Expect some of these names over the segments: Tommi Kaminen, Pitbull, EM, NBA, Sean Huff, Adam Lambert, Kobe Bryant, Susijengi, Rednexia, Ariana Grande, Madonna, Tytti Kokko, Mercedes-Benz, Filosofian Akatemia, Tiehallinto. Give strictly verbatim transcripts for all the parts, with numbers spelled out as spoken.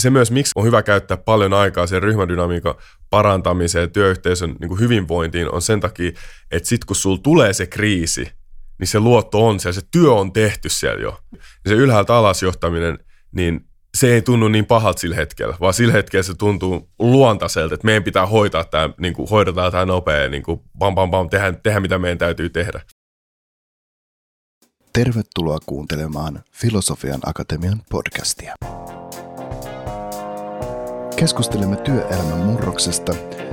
Se myös, miksi on hyvä käyttää paljon aikaa sen ryhmädynamiikan parantamiseen ja työyhteisön niin kuin hyvinvointiin, on sen takia, että sitten kun sulla tulee se kriisi, niin se luotto on siellä, se työ on tehty siellä jo. Ja se ylhäältä alas johtaminen, niin se ei tunnu niin pahalta sillä hetkellä, vaan sillä hetkellä se tuntuu luontaiselta, että meidän pitää hoitaa tämä, niin kuin hoidetaan tämä nopea, niin kuin bam bam bam, tehdään, tehdään mitä meidän täytyy tehdä. Tervetuloa kuuntelemaan Filosofian Akatemian podcastia. Keskustelemme työelämän murroksesta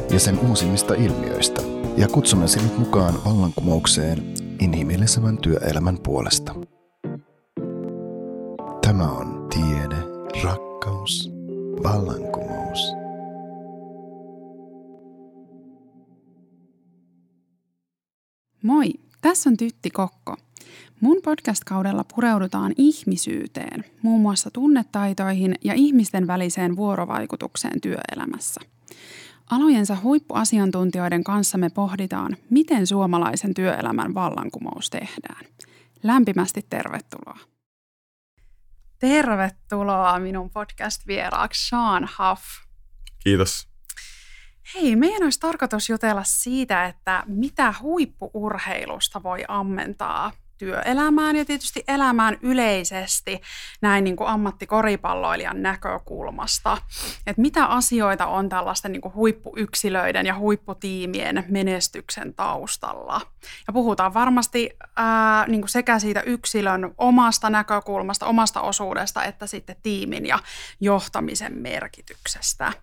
ja sen uusimmista ilmiöistä ja kutsumme sinut mukaan vallankumoukseen inhimillisemmän työelämän puolesta. Tämä on tiede, rakkaus, vallankumous. Moi, tässä on Tytti Kokko. Mun podcast-kaudella pureudutaan ihmisyyteen, muun muassa tunnetaitoihin ja ihmisten väliseen vuorovaikutukseen työelämässä. Alojensa huippuasiantuntijoiden kanssa me pohditaan, miten suomalaisen työelämän vallankumous tehdään. Lämpimästi tervetuloa. Tervetuloa minun podcast-vieraaksi Sean Huff. Kiitos. Hei, meidän olisi tarkoitus jutella siitä, että mitä huippuurheilusta voi ammentaa työelämään ja tietysti elämään yleisesti näin niin kuin ammattikoripalloilijan näkökulmasta. Että mitä asioita on tällaisten niin kuin huippuyksilöiden ja huipputiimien menestyksen taustalla. Ja puhutaan varmasti ää, niin kuin sekä siitä yksilön omasta näkökulmasta, omasta osuudesta, että sitten tiimin ja johtamisen merkityksestä.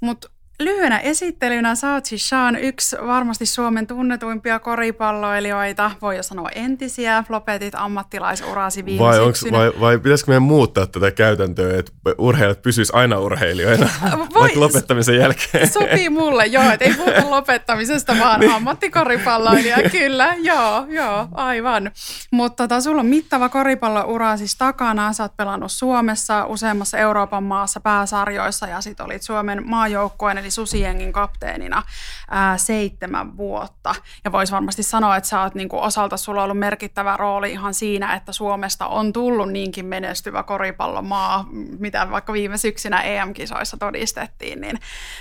Mut lyhyenä esittelynä sä oot siis Sean, yksi varmasti Suomen tunnetuimpia koripalloilijoita, voi jo sanoa entisiä, lopetit ammattilaisurasi viime vai onks, syksynä. Vai, vai pitäisikö meidän muuttaa tätä käytäntöä, että urheilijat pysyis aina urheilijoina vai, lopettamisen jälkeen? Sopii mulle, joo, et ei puhuta lopettamisesta, vaan niin. Ammattikoripalloilija, kyllä, joo, joo, aivan. Mutta tota, sulla on mittava koripalloura siis takana, sä oot pelannut Suomessa, useammassa Euroopan maassa pääsarjoissa ja sit olit Suomen maajoukkueen eli Susijengin kapteenina ää, seitsemän vuotta. Ja voisi varmasti sanoa, että sä oot niinku osalta, sulla on ollut merkittävä rooli ihan siinä, että Suomesta on tullut niinkin menestyvä koripallomaa, mitä vaikka viime syksynä E M-kisoissa todistettiin, niin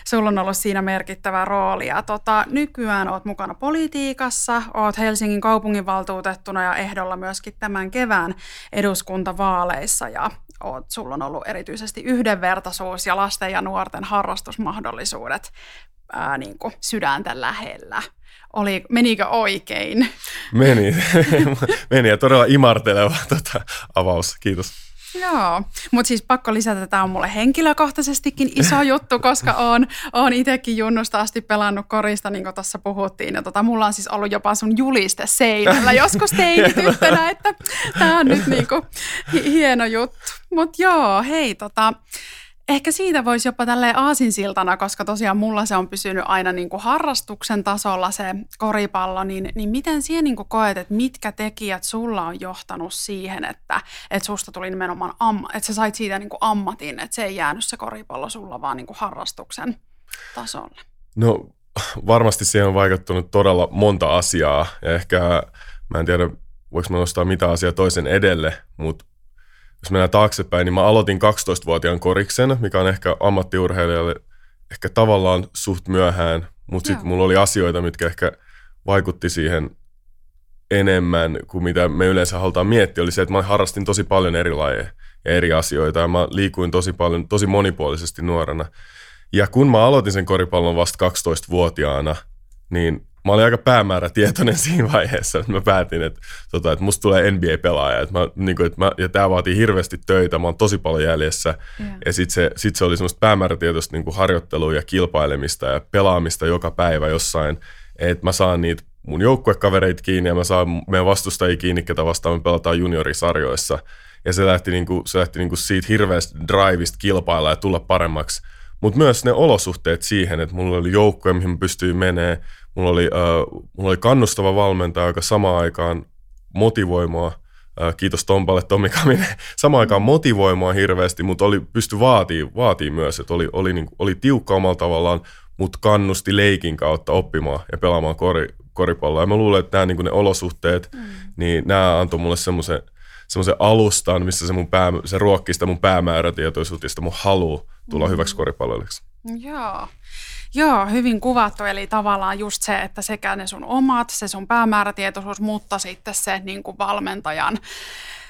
sulla on ollut siinä merkittävä rooli. Ja tota, nykyään oot mukana politiikassa, oot Helsingin kaupunginvaltuutettuna ja ehdolla myöskin tämän kevään eduskuntavaaleissa ja oot, sulla on ollut erityisesti yhdenvertaisuus ja lasten ja nuorten harrastusmahdollisuudet Ää, niin kuin sydäntä lähellä. Oli, menikö oikein? Meni. Meni ja todella imarteleva tota, avaus. Kiitos. Joo, mutta siis pakko lisätä, että tämä on mulle henkilökohtaisestikin iso juttu, koska olen, olen itsekin junnusta asti pelannut korista, niin kuin tuossa puhuttiin. Ja tota, mulla on siis ollut jopa sun juliste seinällä joskus teinityttönä, että tämä on nyt niin kuin hieno juttu. Mutta joo, hei tota... Ehkä siitä voisi jopa tälleen aasinsiltana, koska tosiaan mulla se on pysynyt aina niin kuin harrastuksen tasolla se koripallo, niin, niin miten siihen niin kuin koet, että mitkä tekijät sulla on johtanut siihen, että, että susta tuli nimenomaan, amma, että sä sait siitä niin kuin ammatin, että se ei jäänyt se koripallo sulla vaan niin kuin harrastuksen tasolle? No varmasti siihen on vaikuttanut todella monta asiaa ja ehkä, mä en tiedä voiko mä nostaa mitä asiaa toisen edelle, mutta jos mennään taaksepäin, niin mä aloitin kaksitoistavuotiaan koriksen, mikä on ehkä ammattiurheilijalle ehkä tavallaan suht myöhään, mutta sitten mulla oli asioita, mitkä ehkä vaikutti siihen enemmän kuin mitä me yleensä halutaan miettiä, oli se, että mä harrastin tosi paljon eri lajeja ja eri asioita ja mä liikuin tosi paljon, tosi monipuolisesti nuorena. Ja kun mä aloitin sen koripallon vasta kaksitoistavuotiaana, niin mä olin aika päämäärätietoinen siinä vaiheessa, että mä päätin, että, tota, että musta tulee N B A-pelaaja. Että mä, niin kuin, että mä, ja tää vaatii hirveästi töitä, mä oon tosi paljon jäljessä. Yeah. Ja sit se, sit se oli semmoista päämäärätietoista niin kuin harjoittelua ja kilpailemista ja pelaamista joka päivä jossain. Että mä saan niitä mun joukkuekavereita kiinni ja mä saan meidän vastustajia kiinni, ketä vastaan me pelataan juniorisarjoissa. Ja se lähti, niin kuin, se lähti niin kuin siitä hirveästä drivista kilpailla ja tulla paremmaksi. Mutta myös ne olosuhteet siihen, että mulla oli joukkoja, mihin mä pystyin menemään. Mulla oli, äh, mulla oli kannustava valmentaja, joka samaan aikaan motivoi mua, äh, kiitos Tompalle, Tommi Kaminen, samaan aikaan motivoi mua hirveästi, mutta oli, pystyi vaatii, vaatii myös, että oli, oli, niin, oli tiukka omalla tavallaan, mutta kannusti leikin kautta oppimaan ja pelaamaan kori, koripalloa. Ja mä luulen, että nämä niin ne olosuhteet, mm. niin nämä antoi mulle semmoisen semmoisen alustan, missä se, mun pää, se ruokkii sitä mun päämäärätietoisuutta ja sitä mun haluu tulla hyväksi koripalloilijaksi. Joo. Joo, hyvin kuvattu. Eli tavallaan just se, että sekä ne sun omat, se sun päämäärätietoisuus, mutta sitten se niin kuin valmentajan,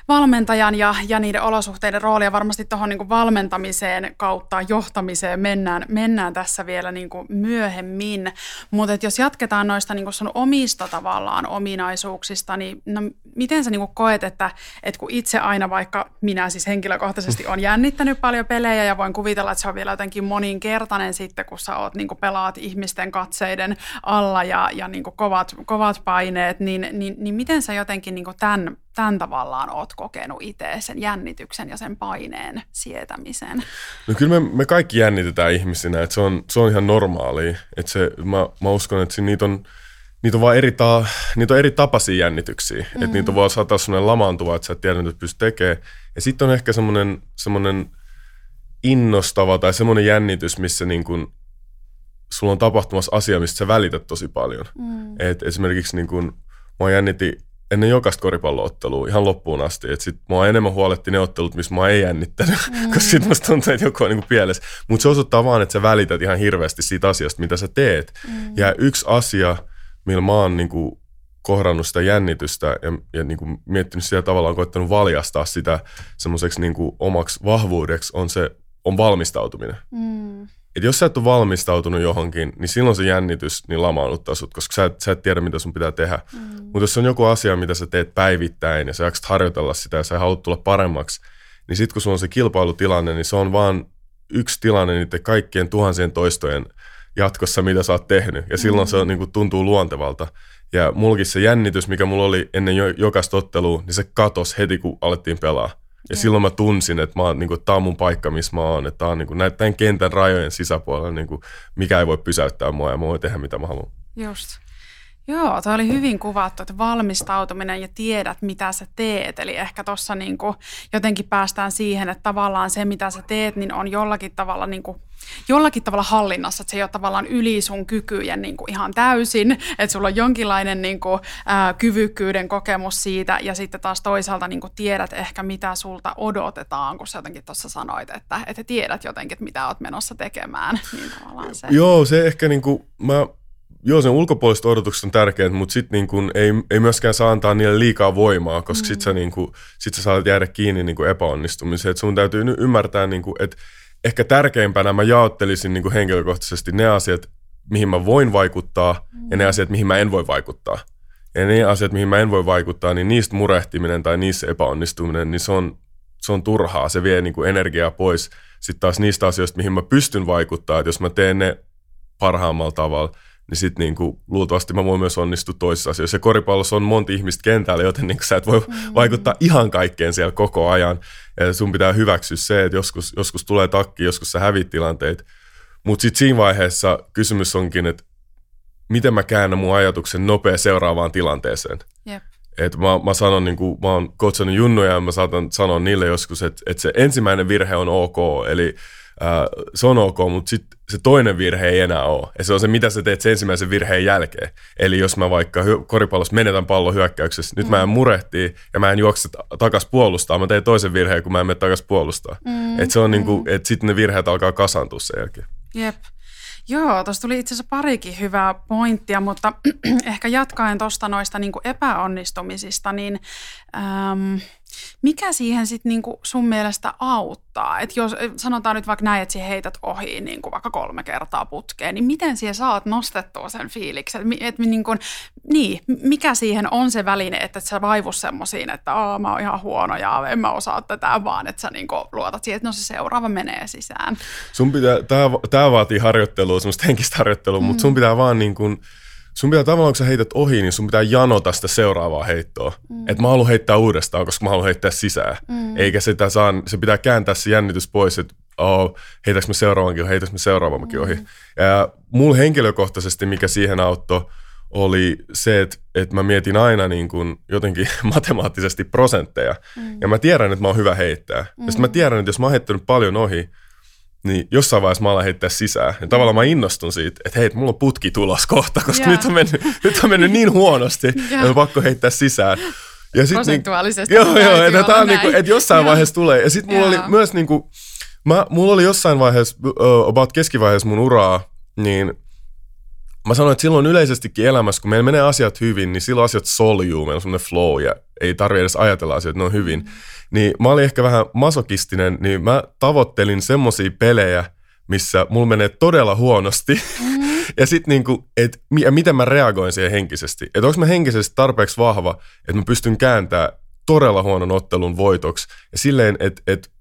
valmentajan ja, ja niiden olosuhteiden roolia. Varmasti tuohon niin kuin valmentamiseen kautta johtamiseen mennään, mennään tässä vielä niin kuin myöhemmin. Mutta jos jatketaan noista niin kuin sun omista tavallaan ominaisuuksista, niin no, miten sä niin kuin koet, että, että kun itse aina vaikka minä siis henkilökohtaisesti olen jännittänyt paljon pelejä ja voin kuvitella, että se on vielä jotenkin moninkertainen sitten, kun sä oot, niin kuin pelaat ihmisten katseiden alla ja, ja niin kuin kovat, kovat paineet, niin, niin, niin miten sä jotenkin niin kuin tämän Tämän tavallaan oot kokenut itse sen jännityksen ja sen paineen sietämisen? No kyllä me, me kaikki jännitetään ihmisinä, että se on, se on ihan normaalia. Että se, mä, mä uskon, että niitä on, niit on vaan eri, ta, niit on eri tapaisia jännityksiä. Mm-hmm. Että niitä on vaan saattaa sellainen lamaantuva, että sä et tiedä, että pystyt tekemään. Ja sitten on ehkä semmoinen, semmoinen innostava tai semmoinen jännitys, missä niin kun sulla on tapahtumassa asia, mistä sä välität tosi paljon. Mm-hmm. Et esimerkiksi niin kun, mä jännitin ennen jokaista koripalloottelua ihan loppuun asti. Et sit mua enemmän huoletti ne ottelut, missä mä ei jännittänyt, mm. koska sit musta tuntuu, että joku on niinku pielessä. Mutta se osoittaa vaan, että sä välität ihan hirveästi siitä asiasta, mitä sä teet. Mm. Ja yksi asia, millä mä oon niinku kohdannut sitä jännitystä ja, ja niinku miettinyt sitä tavallaan, koettanut valjastaa sitä semmoiseksi niinku omaksi vahvuudeksi, on se on valmistautuminen. Mm. Et jos sä et ole valmistautunut johonkin, niin silloin se jännitys niin lamaannuttaa sut, koska sä et, sä et tiedä, mitä sun pitää tehdä. Mm. Mutta jos on joku asia, mitä sä teet päivittäin ja sä jaksat harjoitella sitä ja sä haluat tulla paremmaksi, niin sit kun sulla on se kilpailutilanne, niin se on vaan yksi tilanne niiden kaikkien tuhansien toistojen jatkossa, mitä sä oot tehnyt. Ja silloin mm. se on, niin kun tuntuu luontevalta. Ja mulkin se jännitys, mikä mulla oli ennen jo, jokaista ottelua, niin se katosi heti, kun alettiin pelaa. Ja silloin mä tunsin, että niinku, tämä on mun paikka, missä mä oon. Että tää on niinku, tämän kentän rajojen sisäpuolella, niinku, mikä ei voi pysäyttää mua ja mä voin tehdä mitä mä haluan. Just. Joo, toi oli hyvin kuvattu, että valmistautuminen ja tiedät, mitä sä teet. Eli ehkä tuossa niinku, jotenkin päästään siihen, että tavallaan se, mitä sä teet, niin on jollakin tavalla niinku, jollakin tavalla hallinnassa, että se ei ole tavallaan yli sun kykyjen niin kuin ihan täysin, että sulla on jonkinlainen niin kuin, ää, kyvykkyyden kokemus siitä, ja sitten taas toisaalta niin kuin tiedät ehkä, mitä sulta odotetaan, kun sä jotenkin tuossa sanoit, että, että tiedät jotenkin, että mitä oot menossa tekemään. Niin tavallaan se. Joo, se ehkä niin kuin, mä, joo, sen ulkopuoliset odotukset on tärkeät, mutta sitten niin kuin ei, ei myöskään saa antaa niille liikaa voimaa, koska mm. sitten sä, niin kuin, sit sä saat jäädä kiinni niin kuin epäonnistumiseen, että sun täytyy nyt ymmärtää, niin kuin, että ehkä tärkeimpänä mä jaottelisin niin kuin henkilökohtaisesti ne asiat, mihin mä voin vaikuttaa, mm. ja ne asiat, mihin mä en voi vaikuttaa. Ja ne asiat, mihin mä en voi vaikuttaa, niin niistä murehtiminen tai niissä epäonnistuminen, niin se on, se on turhaa. Se vie niin kuin energiaa pois. Sitten taas niistä asioista, mihin mä pystyn vaikuttaa, että jos mä teen ne parhaammalla tavalla, niin sitten niinku, luultavasti mä voin myös onnistua toisissa asioissa. Ja koripallossa on monta ihmistä kentällä, joten niinku, sä et voi mm. vaikuttaa ihan kaikkeen siellä koko ajan. Ja sun pitää hyväksyä se, että joskus, joskus tulee takki, joskus sä hävit tilanteita. Mutta sitten siinä vaiheessa kysymys onkin, että miten mä käännän mun ajatuksen nopea seuraavaan tilanteeseen. Yep. Et mä, mä sanon, niinku, mä oon coachannut junnuja ja mä saatan sanoa niille joskus, että et se ensimmäinen virhe on ok. Eli Uh, se on ok, mutta sitten se toinen virhe ei enää ole. Ja se on se, mitä sä teet sen ensimmäisen virheen jälkeen. Eli jos mä vaikka hy- koripallossa menetän pallon hyökkäyksessä, nyt mm. mä en murehtii ja mä en juokse takas puolustaa. Mä teen toisen virheen, kun mä en mene takas puolustaa. Mm. Että mm. niinku, et sitten ne virheet alkaa kasaantua sen jälkeen. Jep. Joo, tuossa tuli itse asiassa parikin hyvää pointtia, mutta ehkä jatkaen tuosta noista niinku epäonnistumisista, niin äm, mikä siihen sitten niinku sun mielestä auttaa? Et jos sanotaan nyt vaikka näin, että sinä heität ohi niinku vaikka kolme kertaa putkeen, niin miten sinä saat nostettua sen fiiliksen? Et niinku, niin, mikä siihen on se väline, että et sä vaivus semmoisiin, että oh, mä oon ihan huono ja en mä osaa tätä, vaan että sä niinku luotat siihen, että no se seuraava menee sisään. Sun pitää, tää, tää vaatii harjoittelua. Semmoista henkistä harjoittelua, mm. mutta sun pitää vaan niin kuin, sun pitää tavallaan, kun sä heität ohi, niin sun pitää janota sitä seuraavaa heittoa. Mm. Että mä haluan heittää uudestaan, koska mä haluan heittää sisään. Mm. Eikä sitä saa, se pitää kääntää se jännitys pois, että oh, heitäks mä seuraavankin ohi, heitäks mä seuraavankin ohi. Mm. Ja mulla henkilökohtaisesti, mikä siihen auttoi, oli se, että, että mä mietin aina niin kuin jotenkin matemaattisesti prosentteja. Mm. Ja mä tiedän, että mä oon hyvä heittää. Mm. Ja sit mä tiedän, että jos mä oon heittänyt paljon ohi, niin jossain vaiheessa mä alan heittää sisään. Ja tavallaan mä innostun siitä, että hei, mulla on putki tulos kohta, koska yeah. nyt, on mennyt, nyt on mennyt niin huonosti, yeah. että on pakko heittää sisään. Ja sit prosentuaalisesti. Niin, joo, joo, että tää on niinku, että jossain vaiheessa tulee. Ja sit mulla oli myös niinku, mä, mulla oli jossain vaiheessa, uh, about keskivaiheessa mun uraa, niin mä sanoin, että silloin yleisestikin elämässä, kun meillä menee asiat hyvin, niin silloin asiat soljuu, meillä on semmoinen flow ja ei tarvitse edes ajatella asioita, ne on hyvin. Mm. Niin mä olin ehkä vähän masokistinen, niin mä tavoittelin semmosia pelejä, missä mulla menee todella huonosti. Mm. Ja sit niinku, että miten mä reagoin siihen henkisesti. Että onko mä henkisesti tarpeeksi vahva, että mä pystyn kääntämään todella huonon ottelun voitoksi. Ja silleen, että et,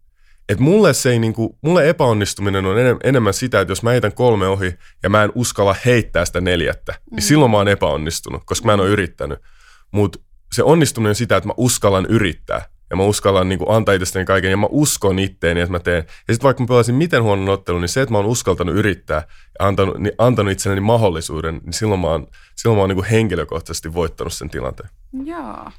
et mulle, se ei niinku, mulle epäonnistuminen on enem, enemmän sitä, että jos mä heitän kolme ohi ja mä en uskalla heittää sitä neljättä, mm. niin silloin mä oon epäonnistunut, koska mä en ole yrittänyt. Mutta se onnistuminen on sitä, että mä uskallan yrittää. Ja mä uskallan niinku antaa itsestäni kaiken ja mä uskon itteeni, että mä teen. Ja sit vaikka mä pelasin miten huonon ottelun, niin se, että mä oon uskaltanut yrittää ja antanut, niin antanut itselleni mahdollisuuden, niin silloin mä oon, silloin mä oon niinku henkilökohtaisesti voittanut sen tilanteen. Joo.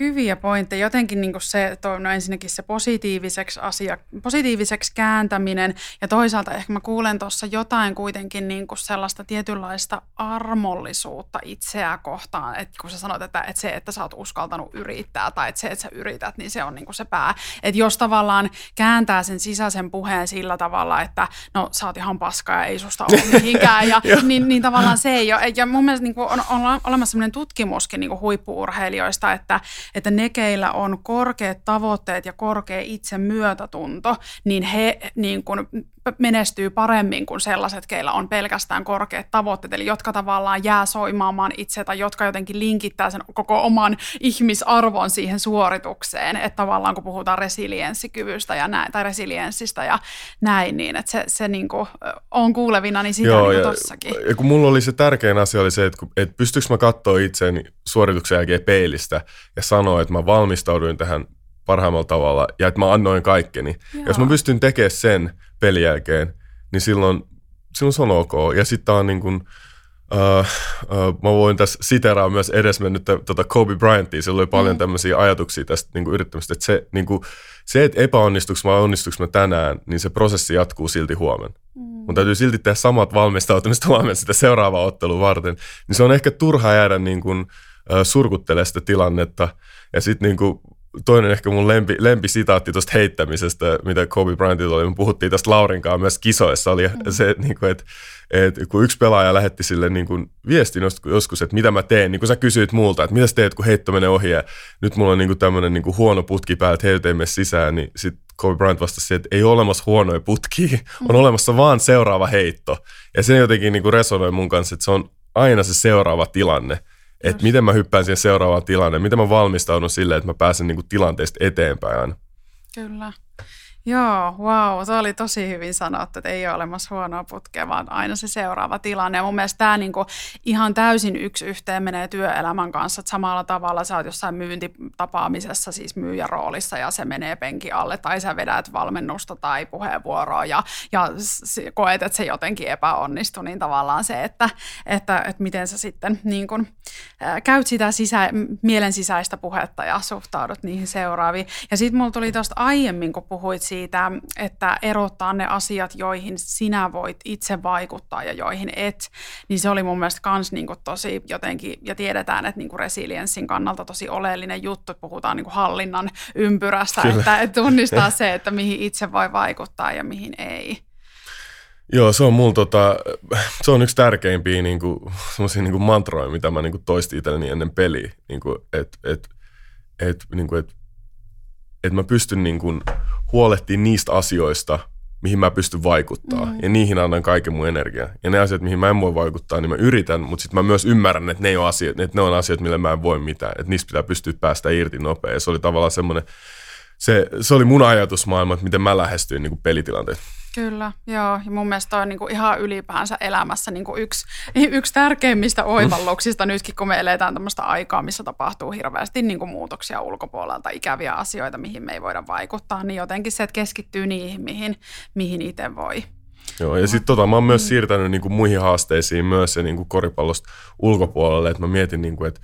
Hyviä pointteja. Jotenkin niin kuin se, no ensinnäkin se positiiviseksi, asia, positiiviseksi kääntäminen ja toisaalta ehkä mä kuulen tuossa jotain kuitenkin niin kuin sellaista tietynlaista armollisuutta itseä kohtaan, että kun sä sanot, että, että se, että sä oot uskaltanut yrittää tai että se, että sä yrität, niin se on niin kuin se pää. Että jos tavallaan kääntää sen sisäisen puheen sillä tavalla, että no sä oot ihan paskaa ja ei susta ole mihinkään, ja, niin, niin tavallaan se ei ole. Ja mun mielestä niin kuin on, on olemassa sellainen tutkimuskin niin kuin huippu-urheilijoista, että että ne, keillä on korkeat tavoitteet ja korkea itsemyötätunto, niin he niin kuin menestyy paremmin kuin sellaiset, keillä on pelkästään korkeat tavoitteet, eli jotka tavallaan jää soimaamaan itse tai jotka jotenkin linkittää sen koko oman ihmisarvon siihen suoritukseen, että tavallaan kun puhutaan resilienssikyvystä ja näin, tai resilienssistä ja näin, niin että se, se niin kuin on kuulevina, niin sitä joo, niin kuin tossakin. Ja kun mulla oli se tärkein asia oli se, että, että pystyykö mä katsoa itseäni suorituksen jälkeen peilistä ja sanoa, että mä valmistauduin tähän parhaimmalla tavalla ja että mä annoin kaikkeni. Joo. Jos mä pystyn tekemään sen pelin jälkeen, niin silloin, silloin se on ok. Ja sitten on niin kuin, uh, uh, mä voin tässä siteraa myös edesmennyt tota Kobe Bryantia, sillä oli paljon mm. tämmöisiä ajatuksia tästä niin kuin yrittämistä, että se, niin kuin, se, että epäonnistuks mä onnistuks mä tänään, niin se prosessi jatkuu silti huomenna. Mm. Mun täytyy silti tehdä samat valmistautumista huomenna sitä seuraavaa ottelua varten. Niin se on ehkä turha jäädä niin kuin, uh, surkuttelemaan sitä tilannetta ja sitten niin kuin toinen ehkä mun lempi, lempisitaatti tuosta heittämisestä, mitä Kobe Bryantilla oli. Me puhuttiin tästä Laurinkaan myös kisoissa. Oli mm. se, että, että kun yksi pelaaja lähetti sille niin kuin viestin joskus, että mitä mä teen. Niin kuin sä kysyit multa, että mitä sä teet, kun heitto menee ohi. Ja nyt mulla on niin kuin tämmöinen niin kuin huono putki päällä, että heitto ei mene sisään. Niin sitten Kobe Bryant vastasi, että ei ole olemassa huonoja putkia. On mm. olemassa vaan seuraava heitto. Ja se jotenkin niin kuin resonoi mun kanssa, että se on aina se seuraava tilanne. Että miten mä hyppään siihen seuraavaan tilanne, miten mä valmistaudun silleen, että mä pääsen niinku tilanteesta eteenpäin aina. Kyllä. Joo, wow, se oli tosi hyvin sanottu, että ei ole olemassa huonoa putkea, vaan aina se seuraava tilanne. Ja mun mielestä tämä niinku ihan täysin yksi yhteen menee työelämän kanssa, että samalla tavalla sä oot jossain myyntitapaamisessa, siis myyjäroolissa, ja se menee penkin alle, tai sä vedät valmennusta tai puheenvuoroa, ja, ja koet, että se jotenkin epäonnistuu, niin tavallaan se, että, että, että miten sä sitten niin kun, ää, käyt sitä sisä, mielen sisäistä puhetta ja suhtaudut niihin seuraaviin. Ja sitten mulla tuli tuosta aiemmin, kun puhuit siitä, Siitä, että erottaa ne asiat, joihin sinä voit itse vaikuttaa ja joihin et, niin se oli mun mielestä kans niinku tosi jotenkin, ja tiedetään, että niinku resilienssin kannalta tosi oleellinen juttu, että puhutaan niinku hallinnan ympyrästä, että, että tunnistaa se, että mihin itse voi vaikuttaa ja mihin ei. Joo, se on mulla tota, se on yksi tärkeimpiä niinku, semmosia niinku mantroja, mitä mä niinku toistin itselleni ennen peliä, niinku, että et, et, niinku, et, että mä pystyn niin kuin huolehtimaan niistä asioista, mihin mä pystyn vaikuttaa. Mm. Ja niihin annan kaiken mun energiaa. Ja ne asiat, mihin mä en voi vaikuttaa, niin mä yritän, mutta sitten mä myös ymmärrän, että ne, ei ole asiat, että ne on asiat, millä mä en voi mitään. Että niistä pitää pystyä päästä irti nopein. Ja se oli tavallaan semmoinen, se, se oli mun ajatusmaailma, että miten mä lähestyin niin kuin pelitilanteet. Kyllä, joo. Ja mun mielestä toi on niinku ihan ylipäänsä elämässä niinku yksi, yksi tärkeimmistä oivalluksista nytkin, kun me eletään tämmöistä aikaa, missä tapahtuu hirveästi niinku muutoksia ulkopuolelta, ikäviä asioita, mihin me ei voida vaikuttaa, niin jotenkin se, että keskittyy niihin, mihin, mihin itse voi. Joo, ja sitten tota, mä oon myös siirtänyt niinku muihin haasteisiin myös ja niinku koripallosta ulkopuolelle, että mä mietin, niinku, että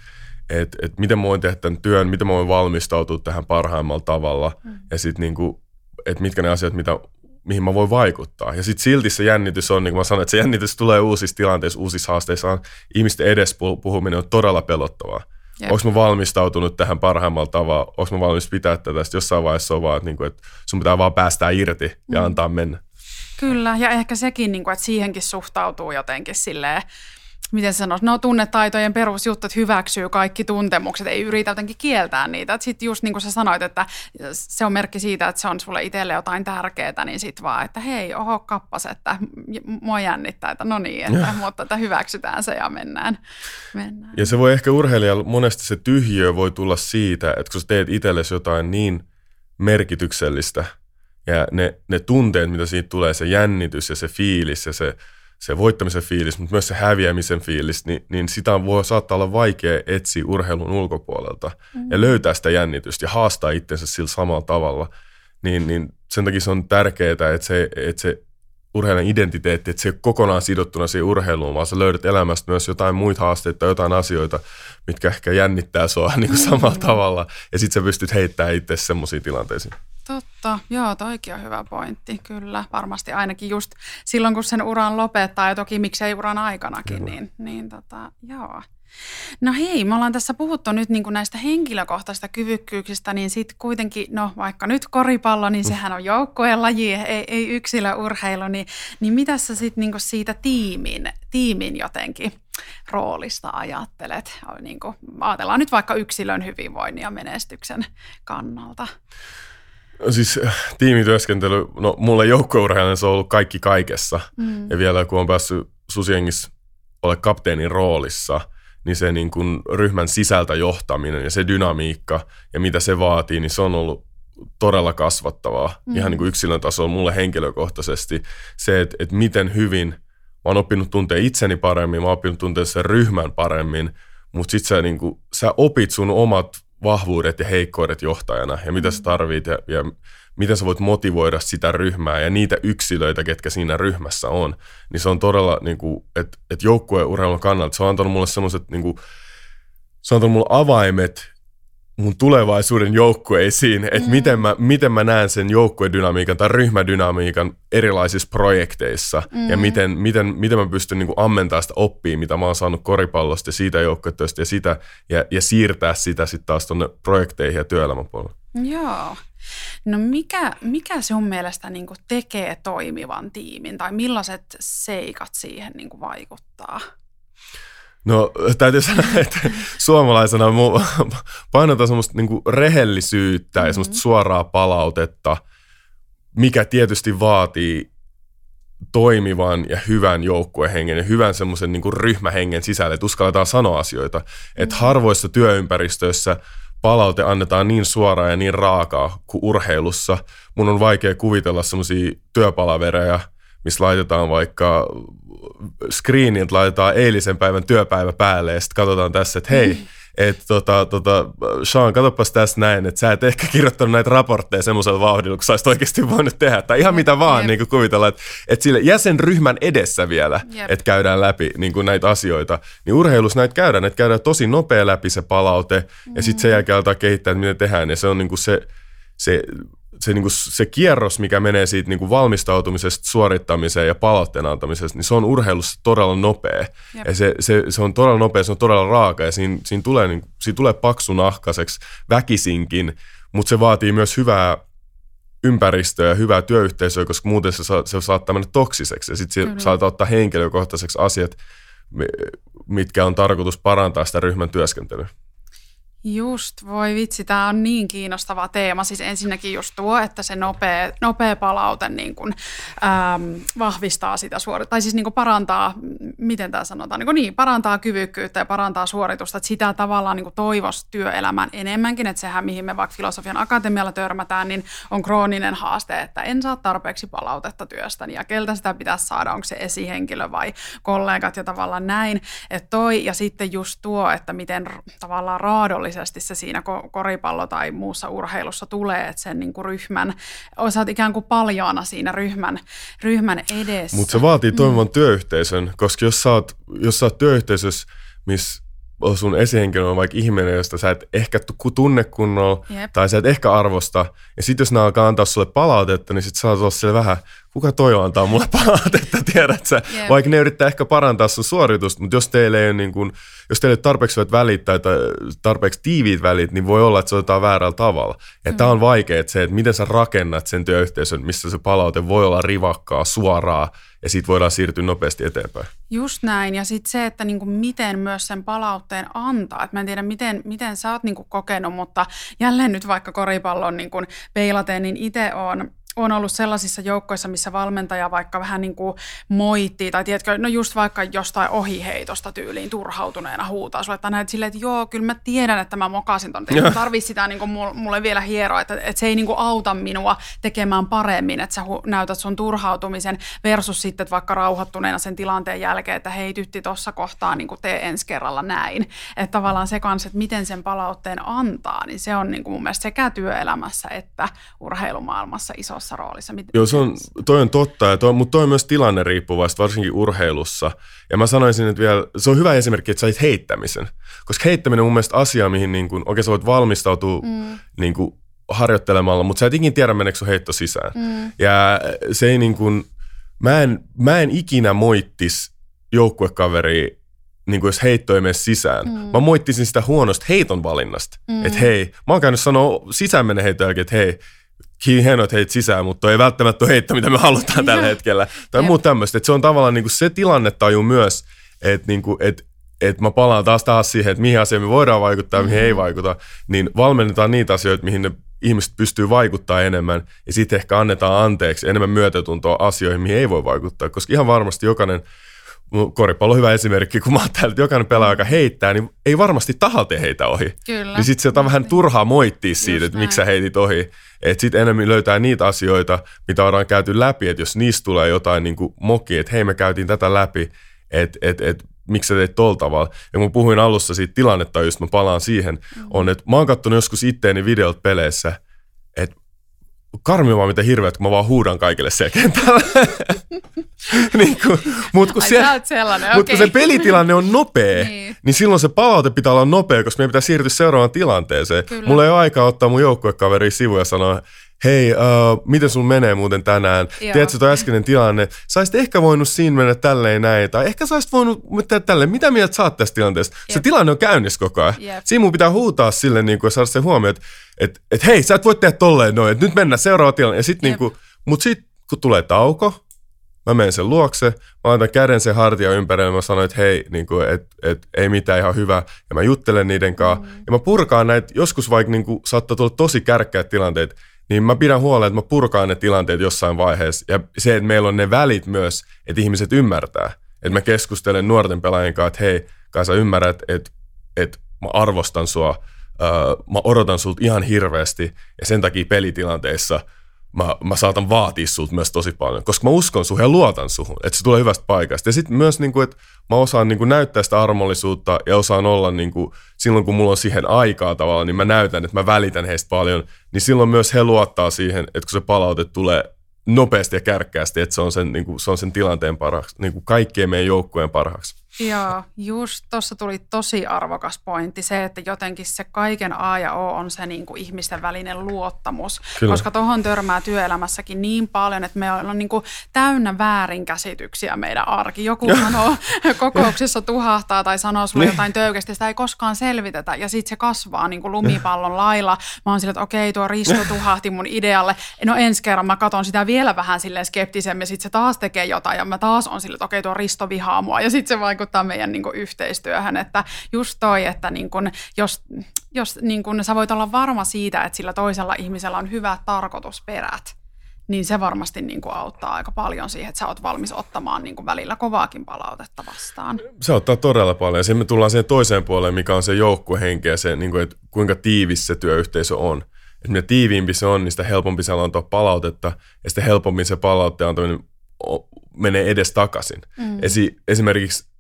et, et miten mä voin tehdä tämän työn, miten mä voin valmistautua tähän parhaimmalla tavalla, mm. ja sitten niinku, että mitkä ne asiat, mitä mihin mä voin vaikuttaa. Ja sitten silti se jännitys on, niin kuin mä sanoin, että se jännitys tulee uusissa tilanteissa, uusissa haasteissa. Ihmisten edes puhuminen on todella pelottavaa. Onko mä valmistautunut tähän parhaimmalla tavalla? Onko mä valmis pitää tätä? Sitten jossain vaiheessa on vaan, että, niinku, että sun pitää vaan päästää irti ja mm. antaa mennä. Kyllä, ja ehkä sekin, niinku, että siihenkin suhtautuu jotenkin silleen, miten sanoisi, no tunnetaitojen perusjuttu, että hyväksyy kaikki tuntemukset, ei yritä jotenkin kieltää niitä. Sitten just niin kuin sä sanoit, että se on merkki siitä, että se on sulle itselle jotain tärkeää, niin sitten vaan, että hei, oho kappas, että mua jännittää, että no niin, että, mutta että hyväksytään se ja mennään. mennään. Ja se voi ehkä urheilijalla, monesti se tyhjiö voi tulla siitä, että kun sä teet itsellesi jotain niin merkityksellistä ja ne, ne tunteet, mitä siitä tulee, se jännitys ja se fiilis ja se se voittamisen fiilis, mutta myös se häviämisen fiilis, niin, niin sitä voi saattaa olla vaikea etsiä urheilun ulkopuolelta mm. ja löytää sitä jännitystä ja haastaa itsensä sillä samalla tavalla. Niin, niin sen takia se on tärkeää, että se, että se urheilijan identiteetti, että se ei ole kokonaan sidottuna siihen urheiluun, vaan sä löydät elämästä myös jotain muita haasteita, jotain asioita, mitkä ehkä jännittää sua niin kuin samalla mm. tavalla, ja sit sä pystyt heittämään itse semmoisiin tilanteisiin. Totta, joo, toikin on hyvä pointti, kyllä. Varmasti ainakin just silloin, kun sen uran lopettaa, ja toki miksei uran aikanakin, niin, niin tota, joo. No hei, me ollaan tässä puhuttu nyt niin kuin näistä henkilökohtaisista kyvykkyyksistä, niin sitten kuitenkin, no vaikka nyt koripallo, niin sehän on joukkueen laji, ei, ei yksilöurheilu, niin, niin mitä sä sitten niin kuin siitä tiimin, tiimin jotenkin roolista ajattelet? Niin kuin, ajatellaan nyt vaikka yksilön hyvinvoinnin ja menestyksen kannalta. Siis tiimityöskentely, no mulle joukkueurheilijana se on ollut kaikki kaikessa. Mm. Ja vielä kun on päässyt Susijengissä ole kapteenin roolissa, niin se niin kuin ryhmän sisältä johtaminen ja se dynamiikka ja mitä se vaatii, niin se on ollut todella kasvattavaa. Mm. Ihan niin kuin yksilön tasolla mulle henkilökohtaisesti se, että, että miten hyvin mä oon oppinut tuntea itseni paremmin, mä oon oppinut tuntea sen ryhmän paremmin, mutta sit sä, niin kuin, sä opit sun omat vahvuudet ja heikkoudet johtajana ja mitä sä tarvit ja, ja miten sä voit motivoida sitä ryhmää ja niitä yksilöitä, ketkä siinä ryhmässä on. Niin se on todella, niin kuin, että et joukkueurheilun kannalta se on antanut mulle semmoiset, niin kuin, se on antanut mulle avaimet mun tulevaisuuden joukkueisiin, että mm. miten mä, miten mä näen sen joukkuedynamiikan tai ryhmädynamiikan erilaisissa projekteissa mm. ja miten, miten, miten mä pystyn niin kuin ammentamaan sitä oppia, mitä mä oon saanut koripallosta ja siitä joukkuetyöstä ja sitä ja, ja siirtää sitä sitten taas tuonne projekteihin ja työelämän puolelle. Joo. No mikä, mikä sun mielestä niin kuin tekee toimivan tiimin tai millaiset seikat siihen niin kuin vaikuttaa? No täytyy sanoa, että suomalaisena painotan semmoista niinku rehellisyyttä mm-hmm. ja semmoista suoraa palautetta, mikä tietysti vaatii toimivan ja hyvän joukkuehengen ja hyvän semmoisen niinku ryhmähengen sisälle, että uskalletaan sanoa asioita. Mm-hmm. Että harvoissa työympäristöissä palaute annetaan niin suoraa ja niin raakaa kuin urheilussa. Mun on vaikea kuvitella semmoisia työpalavereja, missä laitetaan vaikka screenit, laitetaan eilisen päivän työpäivä päälle ja sitten katsotaan tässä, että hei, mm. et, tota, tota, Sean, katsopas tässä näin, että sä et ehkä kirjoittanut näitä raportteja semmoisella vauhdilla, kun sä olisit oikeasti voinut tehdä. Tai ihan mitä vaan niin kuin kuvitella, että et sille jäsenryhmän edessä vielä, että käydään läpi niin kuin näitä asioita. Niin urheilussa näitä käydään, että käydään tosi nopea läpi se palaute mm. ja sitten sen jälkeen aletaan kehittää, että miten tehdään. Ja se on niin kuin se... se Se, niin kuin, se kierros, mikä menee siitä niin kuin valmistautumisesta, suorittamiseen ja palautteen antamisesta, niin se on urheilussa todella nopea. Ja se, se, se on todella nopea, se on todella raaka ja siinä, siinä, tulee, niin, siinä tulee paksunahkaiseksi väkisinkin, mutta se vaatii myös hyvää ympäristöä ja hyvää työyhteisöä, koska muuten se, sa, se saattaa mennä toksiseksi ja sitten saattaa ottaa henkilökohtaiseksi asiat, mitkä on tarkoitus parantaa sitä ryhmän työskentelyä. Just, voi vitsi, tämä on niin kiinnostava teema. Siis ensinnäkin just tuo, että se nopea, nopea palaute niin kun, äm, vahvistaa sitä suoritusta, tai siis niin kun parantaa, miten tämä sanotaan, niin, niin parantaa kyvykkyyttä ja parantaa suoritusta. Että sitä tavallaan niin kun toivoisi työelämään enemmänkin, että sehän mihin me vaikka Filosofian Akatemialla törmätään, niin on krooninen haaste, että en saa tarpeeksi palautetta työstäni ja keltä sitä pitäisi saada, onko se esihenkilö vai kollegat ja tavallaan näin. Että toi ja sitten just tuo, että miten tavallaan raadollista se siinä koripallo- tai muussa urheilussa tulee, että sen niin kuin ryhmän, osaat ikään kuin paljaana siinä ryhmän, ryhmän edessä. Mutta se vaatii toimivan mm. työyhteisön, koska jos sä oot, jos sä oot työyhteisössä, missä sun esihenkilö on vaikka ihminen, josta sä et ehkä tunne kunnolla, yep. tai sä et ehkä arvosta, ja sit jos ne alkaa antaa sulle palautetta, niin sit sä oot olla siellä vähän kuka toi antaa mulle palautetta, tiedät sä? Yeah. Vaikka ne yrittää ehkä parantaa sun suoritusta, mutta jos teillä ei ole, niin kun, jos teillä ei ole tarpeeksi hyvät välit tai tarpeeksi tiiviit välit, niin voi olla, että se otetaan väärällä tavalla. Ja mm. tää on vaikea se, että miten sä rakennat sen työyhteisön, missä se palaute voi olla rivakkaa, suoraa ja siitä voidaan siirtyä nopeasti eteenpäin. Just näin. Ja sitten se, että niinku miten myös sen palautteen antaa. Et mä en tiedä, miten, miten sä oot niinku kokenut, mutta jälleen nyt vaikka koripallon niinku peilaten, niin itse oon on ollut sellaisissa joukkoissa, missä valmentaja vaikka vähän niin kuin moittii tai tiedätkö, no just vaikka jostain ohiheitosta tyyliin turhautuneena huutaa sulle, että näet silleen, että joo, kyllä mä tiedän, että mä mokasin ton, että tarvii sitä niin kuin mulle vielä hieroa, että, että se ei niin kuin auta minua tekemään paremmin, että sä hu- näytät sun turhautumisen versus sitten vaikka rauhoittuneena sen tilanteen jälkeen, että hei tytti, tuossa kohtaa niin kuin tee ensi kerralla näin. Että tavallaan se kanssa, että miten sen palautteen antaa, niin se on niin kuin mun mielestä sekä työelämässä että urheilumaailmassa iso roolissa. Miten? Joo, se on, toi on totta, toi, mutta toi on myös tilanne riippuvaista, varsinkin urheilussa. Ja mä sanoisin, että vielä, se on hyvä esimerkki, että sait heittämisen. Koska heittäminen on mun mielestä asia, mihin niin kuin, oikein sä voit valmistautua mm. niin kuin, harjoittelemalla, mutta sä et ikin tiedä, meneekö sun heitto sisään. Mm. Ja se ei niin kuin, mä en, mä en ikinä moittis joukkuekaveria, niin kuin jos heitto ei mene sisään. Mm. Mä moittisin sitä huonosta heiton valinnasta. Mm. Että hei, mä oon käynyt sanoa sisään menen heiton jälkeen, että hei, hienoa, että heit sisään, mutta ei välttämättä ole heitto, mitä me halutaan tällä hetkellä. Tai muu tämmöistä. Se on tavallaan niinku se tilannetaju myös, että niinku, et, et mä palaan taas taas siihen, että mihin asioihin me voidaan vaikuttaa ja mihin mm-hmm. ei vaikuta. Niin valmennetaan niitä asioita, mihin ne ihmiset pystyy vaikuttaa enemmän. Ja sitten ehkä annetaan anteeksi enemmän myötätuntoa asioihin, mihin ei voi vaikuttaa. Koska ihan varmasti jokainen, koripallo on hyvä esimerkki, kun mä oon täällä, että jokainen pelaaja, joka heittää, niin ei varmasti tahalta heitä ohi. Kyllä. Niin sitten se on vähän turhaa moittia siitä, just että näin. Miksi sä heitit ohi. Että sitten enemmän löytää niitä asioita, mitä ollaan käyty läpi, että jos niistä tulee jotain niin kuin mokia, että hei me käytiin tätä läpi, että et, et, miksi sä teit tolla tavalla. Ja kun puhuin alussa siitä tilannetta, just mä palaan siihen, mm. on, että mä oon kattonut joskus itteeni videot peleissä, että karmi vaan mitä hirveät, kun mä vaan huudan kaikille siellä kentällä. niin kun, mut kun, ai, se, mut okay. kun se pelitilanne on nopea, niin. niin silloin se palaute pitää olla nopea, koska meidän pitää siirtyä seuraavaan tilanteeseen. Kyllä. Mulla ei ole aikaa ottaa mun joukkuekaveri sivuja ja sanoa, hei, uh, miten sun menee muuten tänään? Joo. Tiedätkö tuo äskeinen tilanne? Saisit ehkä voinut siinä mennä tälleen näin, tai ehkä saisit voinut tehdä tälleen. Mitä mieltä sä oot tästä tilanteesta? Jep. Se tilanne on käynnissä koko ajan. Jep. Siinä mun pitää huutaa silleen niin kuin, ja saada se huomioon, että et, et, hei, sä et voi tehdä tolleen noin, että nyt mennään seuraava tilanne. Ja sit, niin kuin, mut sit kun tulee tauko, mä menen sen luokse, mä laitan käden sen hartian ympärille ja mä sanon, että hei, niin kuin, et, et, ei mitään, ihan hyvä. Ja mä juttelen niiden kanssa. Mm. Ja mä purkaan näitä, joskus vaikka niin kuin, saattaa tulla tosi kärkkäät tilanteet, niin mä pidän huolen, että mä purkaan ne tilanteet jossain vaiheessa. Ja se, että meillä on ne välit myös, että ihmiset ymmärtää. Että mä keskustelen nuorten pelaajien kanssa, että hei, kai sä ymmärrät, että, että mä arvostan sua, mä odotan sulta ihan hirveästi. Ja sen takia pelitilanteissa mä, mä saatan vaatia sulta myös tosi paljon. Koska mä uskon suhun ja luotan suhun, että se tulee hyvästä paikasta. Ja sitten myös, että mä osaan näyttää sitä armollisuutta ja osaan olla niinku silloin, kun mulla on siihen aikaa tavallaan, niin mä näytän, että mä välitän heistä paljon. Niin silloin myös he luottaa siihen, että kun se palaute tulee nopeasti ja kärkkäästi, että se on sen, niinku, se on sen tilanteen parhaaksi, niinku kaikkien meidän joukkueen parhaaksi. Joo, just tuossa tuli tosi arvokas pointti se, että jotenkin se kaiken A ja O on se niin kuin ihmisten välinen luottamus, kyllä. Koska tuohon törmää työelämässäkin niin paljon, että meillä on niin kuin täynnä väärinkäsityksiä meidän arki. Joku sanoo kokouksessa tuhahtaa tai sanoo sulle jotain töykästi, sitä ei koskaan selvitetä ja sitten se kasvaa niin kuin lumipallon lailla. Mä oon sillä, että okei, tuo Risto tuhahti mun idealle, no ensi kerran mä katson sitä vielä vähän silleen skeptisemmin ja sitten se taas tekee jotain ja mä taas on sillä, että okei, tuo Risto vihaa mua ja sitten se vaikuttaa ottaa meidän niin kuin yhteistyöhön, että just toi, että niin kuin, jos, jos niin kuin, sä voit olla varma siitä, että sillä toisella ihmisellä on hyvät tarkoitusperät, niin se varmasti niin kuin auttaa aika paljon siihen, että sä oot valmis ottamaan niin kuin välillä kovaakin palautetta vastaan. Se auttaa todella paljon. Sitten me tullaan siihen toiseen puoleen, mikä on se joukkuehenki ja se, niin kuin, että kuinka tiivis se työyhteisö on. Että mitä tiiviimpi se on, niin sitä helpompi se on antaa palautetta ja sitä helpommin se palautteen antaminen menee edes takaisin. Mm. Esi- esimerkiksi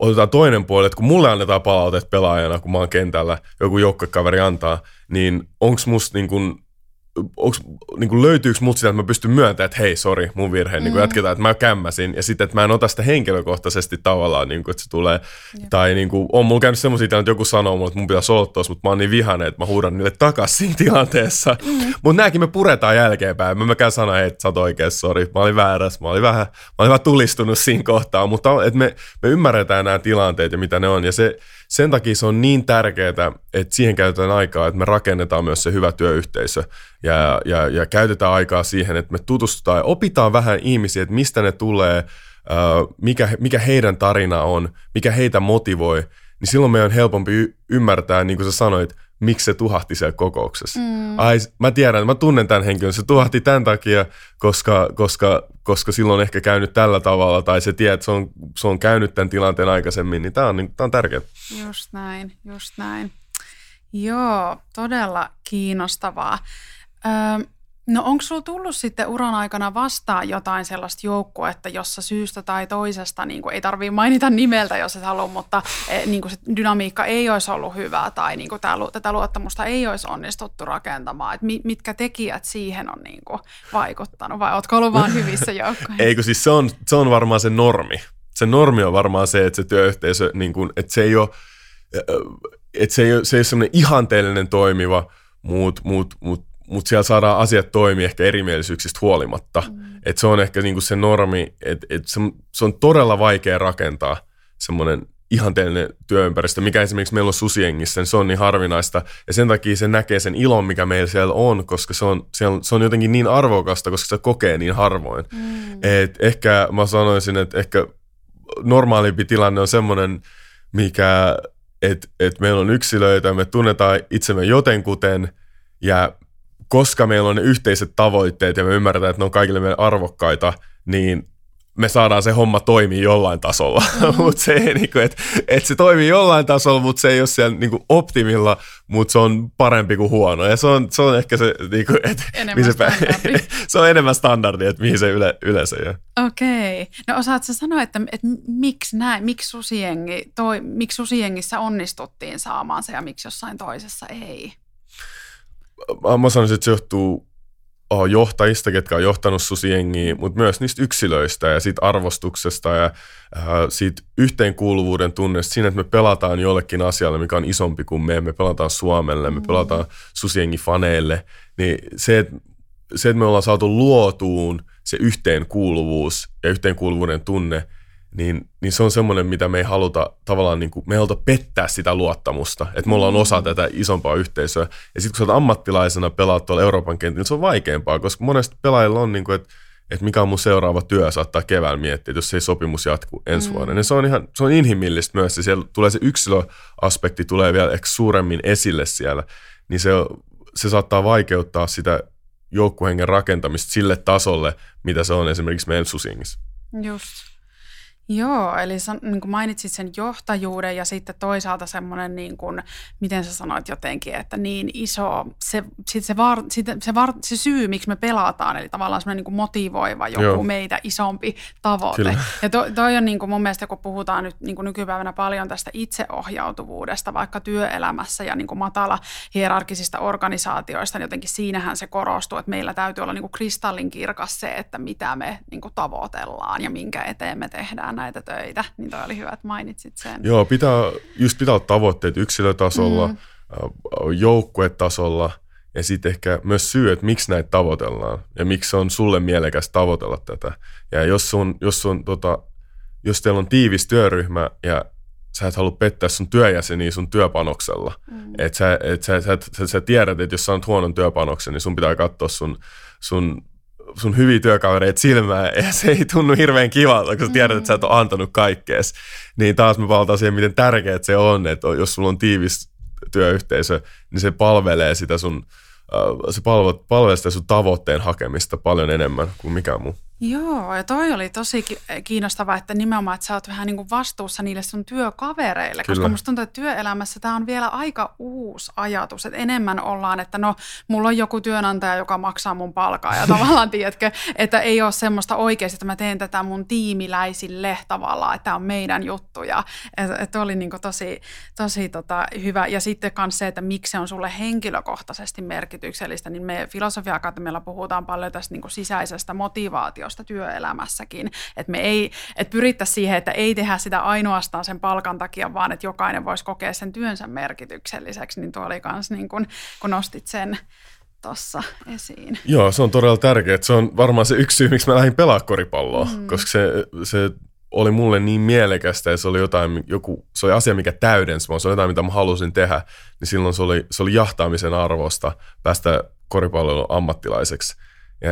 otetaan toinen puoli, että kun mulle annetaan palautet pelaajana, kun mä oon kentällä, joku joukkokaveri antaa, niin onko musta niin kun onks, niinku löytyykö mut sitä, että mä pystyn myöntämään, että hei, sori, mun virhe, niin kuin jatketaan, että mä kämmäsin, ja sitten, että mä en ota sitä henkilökohtaisesti tavallaan, niin kuin, että se tulee, jep. Tai niin kuin, on mulla käynyt semmoisia, että joku sanoo mulle, että mun pitäisi olla tuossa, mutta mä oon niin vihainen, että mä huudan niille takaisin siinä tilanteessa, mm. mutta nämäkin me puretaan jälkeenpäin, mä mäkään sanon, hei, sä oot oikeassa, sori, mä olin väärässä, mä olin vähän, mä olin vähän tulistunut siinä kohtaa, mutta että me, me ymmärretään nämä tilanteet ja mitä ne on, ja se, sen takia se on niin tärkeää, että siihen käytetään aikaa, että me rakennetaan myös se hyvä työyhteisö ja, ja, ja käytetään aikaa siihen, että me tutustutaan ja opitaan vähän ihmisiä, että mistä ne tulee, mikä, mikä heidän tarina on, mikä heitä motivoi, niin silloin meidän on helpompi y- ymmärtää, niin kuin sä sanoit, miksi se tuhahti siellä kokouksessa. Mm. Ai, mä tiedän, mä tunnen tämän henkilön, se tuhahti tämän takia, koska, koska, koska silloin on ehkä käynyt tällä tavalla, tai se tiedät, että se on, se on käynyt tämän tilanteen aikaisemmin, niin tämä on, niin, on tärkeää. Just näin, just näin. Joo, todella kiinnostavaa. Öö, no onko sulla tullut sitten uran aikana vastaan jotain sellaista joukkuetta, jossa syystä tai toisesta, niin kuin ei tarvitse mainita nimeltä, jos et halua, mutta niin kuin se dynamiikka ei olisi ollut hyvää tai niin kuin tää, tätä luottamusta ei olisi onnistuttu rakentamaan? Et mitkä tekijät siihen on niin kuin vaikuttanut vai ootko ollut vaan hyvissä joukkueissa? Eikö siis se on, se on varmaan se normi. Se normi on varmaan se, että se työyhteisö, niin kuin, että se ei ole, että se ei ole, se ei ole sellainen ihanteellinen toimiva, muut, muut, muut, mutta siellä saadaan asiat toimia ehkä erimielisyyksistä huolimatta. Mm. Et se on ehkä niinku se normi, että et se, se on todella vaikea rakentaa semmoinen ihanteellinen työympäristö, mikä esimerkiksi meillä on Susijengissä, niin se on niin harvinaista. Ja sen takia se näkee sen ilon, mikä meillä siellä on, koska se on, siellä, se on jotenkin niin arvokasta, koska se kokee niin harvoin. Mm. Et ehkä mä sanoisin, että ehkä normaalimpi tilanne on semmoinen, mikä, että et meillä on yksilöitä, me tunnetaan itsemme jotenkuten ja koska meillä on ne yhteiset tavoitteet ja me ymmärretään, että ne on kaikille meidän arvokkaita, niin me saadaan se homma toimii jollain tasolla. Mm-hmm. Mut se ei, niinku, et, et se toimii jollain tasolla, mutta se ei ole siellä niinku optimilla, mutta se on parempi kuin huono. Ja se on, se on ehkä se, niinku, että se on enemmän standardi, että mihin se yle, yleensä jää. Okei. Okay. No osaatko sä sanoa, että, että miksi näin, miksi, Susijengi, toi, miksi Susijengissä onnistuttiin saamaan se ja miksi jossain toisessa ei? Mä sanoisin, että se johtuu johtajista, ketkä on johtanut Susijengiä, mutta myös niistä yksilöistä ja siitä arvostuksesta ja siitä yhteenkuuluvuuden tunnesta. Siinä, että me pelataan jollekin asialle, mikä on isompi kuin me, me pelataan Suomelle, me pelataan Susijengi-faneille. Niin se, että, se, että me ollaan saatu luotuun se yhteenkuuluvuus ja yhteenkuuluvuuden tunne, Niin, niin se on semmoinen, mitä me ei haluta tavallaan, niin kuin, me ei haluta pettää sitä luottamusta, että me ollaan osa tätä isompaa yhteisöä. Ja sitten kun sä oot ammattilaisena pelaat tuolla Euroopan kentällä, niin se on vaikeampaa, koska monesti pelaajilla on, niin kuin, että, että mikä on mun seuraava työ, saattaa keväällä miettiä, jos ei sopimus jatku ensi mm. vuonna. Ja se on ihan, se on inhimillistä myös, ja siellä tulee se yksilöaspekti tulee vielä ehkä suuremmin esille siellä, niin se, se saattaa vaikeuttaa sitä joukkuehengen rakentamista sille tasolle, mitä se on esimerkiksi meidän Susijengissä. Just. Joo, eli sä, niin kuin mainitsit sen johtajuuden ja sitten toisaalta semmoinen, niin kuin, miten sä sanoit jotenkin, että niin iso, se, sit se, var, sit se, var, se syy, miksi me pelataan, eli tavallaan semmoinen niin kuin motivoiva joku Joo. meitä isompi tavoite. Kyllä. Ja to, toi on niin kuin mun mielestä, kun puhutaan nyt niin kuin nykypäivänä paljon tästä itseohjautuvuudesta vaikka työelämässä ja niin kuin matala hierarkisista organisaatioista, niin jotenkin siinähän se korostuu, että meillä täytyy olla niin kuin kristallinkirkas se, että mitä me niin kuin tavoitellaan ja minkä eteen me tehdään näitä töitä, niin toi oli hyvä, että mainitsit sen. Joo, pitää, just pitää olla tavoitteet yksilötasolla, mm. joukkuetasolla ja sitten ehkä myös syy, että miksi näitä tavoitellaan ja miksi on sulle mielekäs tavoitella tätä. Ja jos, sun, jos, sun, tota, jos teillä on tiivis työryhmä ja sä et halua pettää sun työjäseniä sun työpanoksella, mm. että sä, et sä, sä, sä, sä tiedät, että jos sä oot huonon työpanoksen, niin sun pitää katsoa sun, sun sun hyviä työkavereita silmään ja se ei tunnu hirveän kivalta, kun sä tiedät, että sä et ole antanut kaikkees. Niin taas me palataan siihen, miten tärkeää se on, että jos sulla on tiivis työyhteisö, niin se palvelee sitä sun, se palvelee sitä sun tavoitteen hakemista paljon enemmän kuin mikään muu. Joo, ja toi oli tosi kiinnostavaa, että nimenomaan, että sä oot vähän niin kuin vastuussa niille sun työkavereille, kyllä, koska musta tuntuu, että työelämässä tämä on vielä aika uusi ajatus, että enemmän ollaan, että no, mulla on joku työnantaja, joka maksaa mun palkaa, ja tavallaan, tiedätkö, että ei ole semmoista oikeasti, että mä teen tätä mun tiimiläisille tavallaan, että tämä on meidän juttu, ja että oli niin kuin tosi, tosi tota, hyvä, ja sitten myös se, että miksi se on sulle henkilökohtaisesti merkityksellistä, niin me Filosofian Akatemialla puhutaan paljon tästä niin kuin sisäisestä motivaatiosta, työelämässäkin, että me ei, että pyrittäisiin siihen, että ei tehdä sitä ainoastaan sen palkan takia, vaan että jokainen voisi kokea sen työnsä merkitykselliseksi, niin tuo oli kans niin kun, kun nostit sen tuossa esiin. Joo, se on todella tärkeää. Se on varmaan se yksi syy, miksi mä lähdin pelaa koripalloa, mm. koska se, se oli mulle niin mielekästä ja se oli jotain, joku, se oli asia, mikä täydensi mua, se oli jotain, mitä mä halusin tehdä, niin silloin se oli, se oli jahtaamisen arvosta päästä koripallon ammattilaiseksi. Ja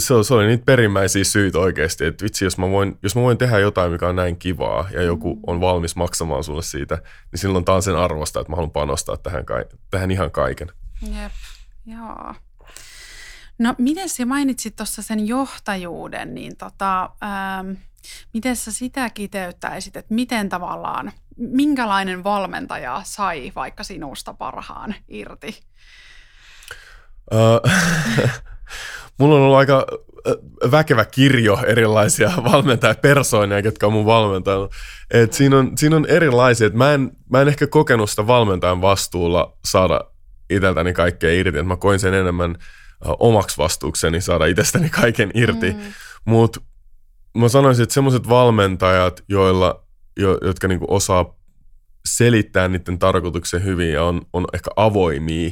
se, se oli niitä perimmäisiä syitä oikeasti, että vitsi, jos mä, voin, jos mä voin tehdä jotain, mikä on näin kivaa ja joku on valmis maksamaan sulle siitä, niin silloin tää on sen arvosta, että mä haluan panostaa tähän, tähän ihan kaiken. Jep, joo. No miten sä mainitsit tuossa sen johtajuuden, niin tota, ähm, miten sä sitä kiteyttäisit, että miten tavallaan, minkälainen valmentaja sai vaikka sinusta parhaan irti? Mulla on ollut aika väkevä kirjo erilaisia valmentajapersoonia, jotka on mun valmentanut. Et siinä, on, siinä on erilaisia. Et mä, en, mä en ehkä kokenut sitä valmentajan vastuulla saada itseltäni kaikkea irti. Et mä koin sen enemmän omaksi vastuukseni saada itsestäni kaiken irti. Mm. Mutta mä sanoisin, että semmoiset valmentajat, joilla, jo, jotka niinku osaa selittää niiden tarkoituksen hyvin ja on, on ehkä avoimia,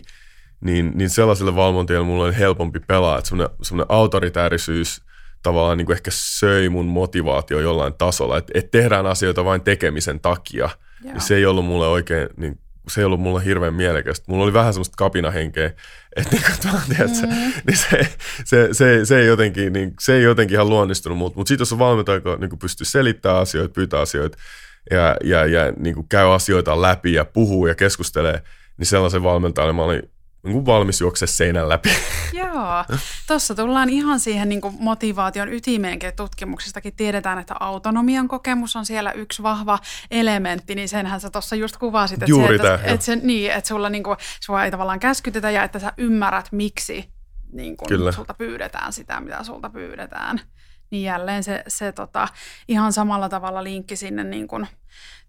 Niin, niin sellaiselle valmentajille mulla oli helpompi pelaa, että semmoinen, semmoinen autoritäärisyys tavallaan niin kuin ehkä söi mun motivaatio jollain tasolla, että et tehdään asioita vain tekemisen takia. Niin se ei ollut mulle oikein, niin se ei ollut mulle hirveän mielekästä. Mulla oli vähän semmoista kapinahenkeä, että niin kuin, tuolla, tiedätkö, mm. niin se, se, se, se, ei jotenkin, niin, se ei jotenkin ihan luonnistunut, mutta mut sitten jos on valmentaja, joka niin pystyy selittämään asioita, pyytää asioita ja, ja, ja niin käy asioita läpi ja puhuu ja keskustelee, niin sellaisen valmentajalle mä olin niin valmis juokse seinän läpi. Joo, tuossa tullaan ihan siihen niin kuin motivaation ytimeenkin. Tutkimuksistakin tiedetään, että autonomian kokemus on siellä yksi vahva elementti, niin senhän sä tuossa just kuvasit, että, Juuri se, että, tämä, että, se, niin, että sulla niin kuin, sua ei tavallaan käskytetä ja että sä ymmärrät, miksi niin kuin sulta pyydetään sitä, mitä sulta pyydetään. Niin jälleen se, se tota, ihan samalla tavalla linkki sinne niin kuin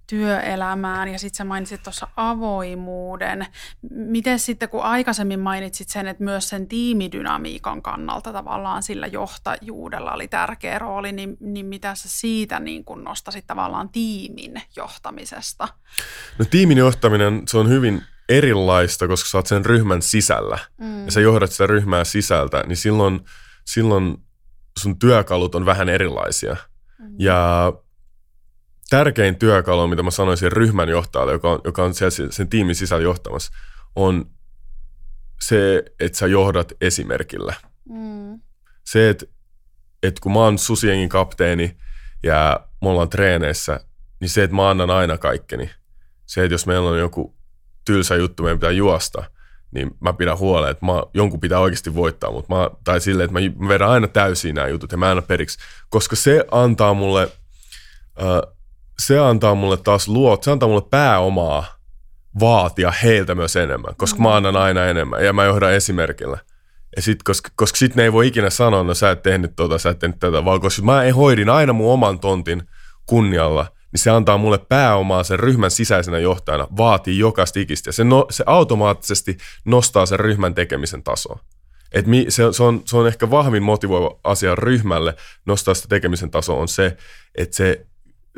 työelämään, ja sitten sä mainitsit tuossa avoimuuden. Miten sitten, kun aikaisemmin mainitsit sen, että myös sen tiimidynamiikan kannalta tavallaan sillä johtajuudella oli tärkeä rooli, niin, niin mitä sä siitä niin kun nostasit tavallaan tiimin johtamisesta? No tiimin johtaminen, se on hyvin erilaista, koska sä oot sen ryhmän sisällä, mm. ja sä johdat sitä ryhmää sisältä, niin silloin, silloin sun työkalut on vähän erilaisia. Mm. Ja tärkein työkalu, mitä mä sanoisin ryhmän johtajalle, joka on, joka on siellä sen tiimin sisällä johtamassa, on se, että sä johdat esimerkillä. Mm. Se, että, että kun mä oon Susijengin kapteeni ja me ollaan treeneissä, niin se, että mä annan aina kaikkeni. Se, että jos meillä on joku tylsä juttu, meidän pitää juosta, niin mä pidän huolen, että mä, jonkun pitää oikeasti voittaa, mutta mä, tai silleen, että mä vedän aina täysin nämä jutut ja mä en anna periksi, koska se antaa mulle... Äh, Se antaa mulle taas luot, se antaa mulle pääomaa vaatia heiltä myös enemmän, koska mä annan aina enemmän ja mä johdan esimerkillä. Ja sit, koska, koska sit ne ei voi ikinä sanoa, no sä et tehnyt tota, sä et tehnyt tätä, vaan koska mä hoidin aina mun oman tontin kunnialla, niin se antaa mulle pääomaa sen ryhmän sisäisenä johtajana, vaatii jokaista ikistä. Ja se, no, se automaattisesti nostaa sen ryhmän tekemisen tasoa. Et mi, se, se, on, se on ehkä vahvin motivoiva asia ryhmälle, nostaa sitä tekemisen tasoa on se, että se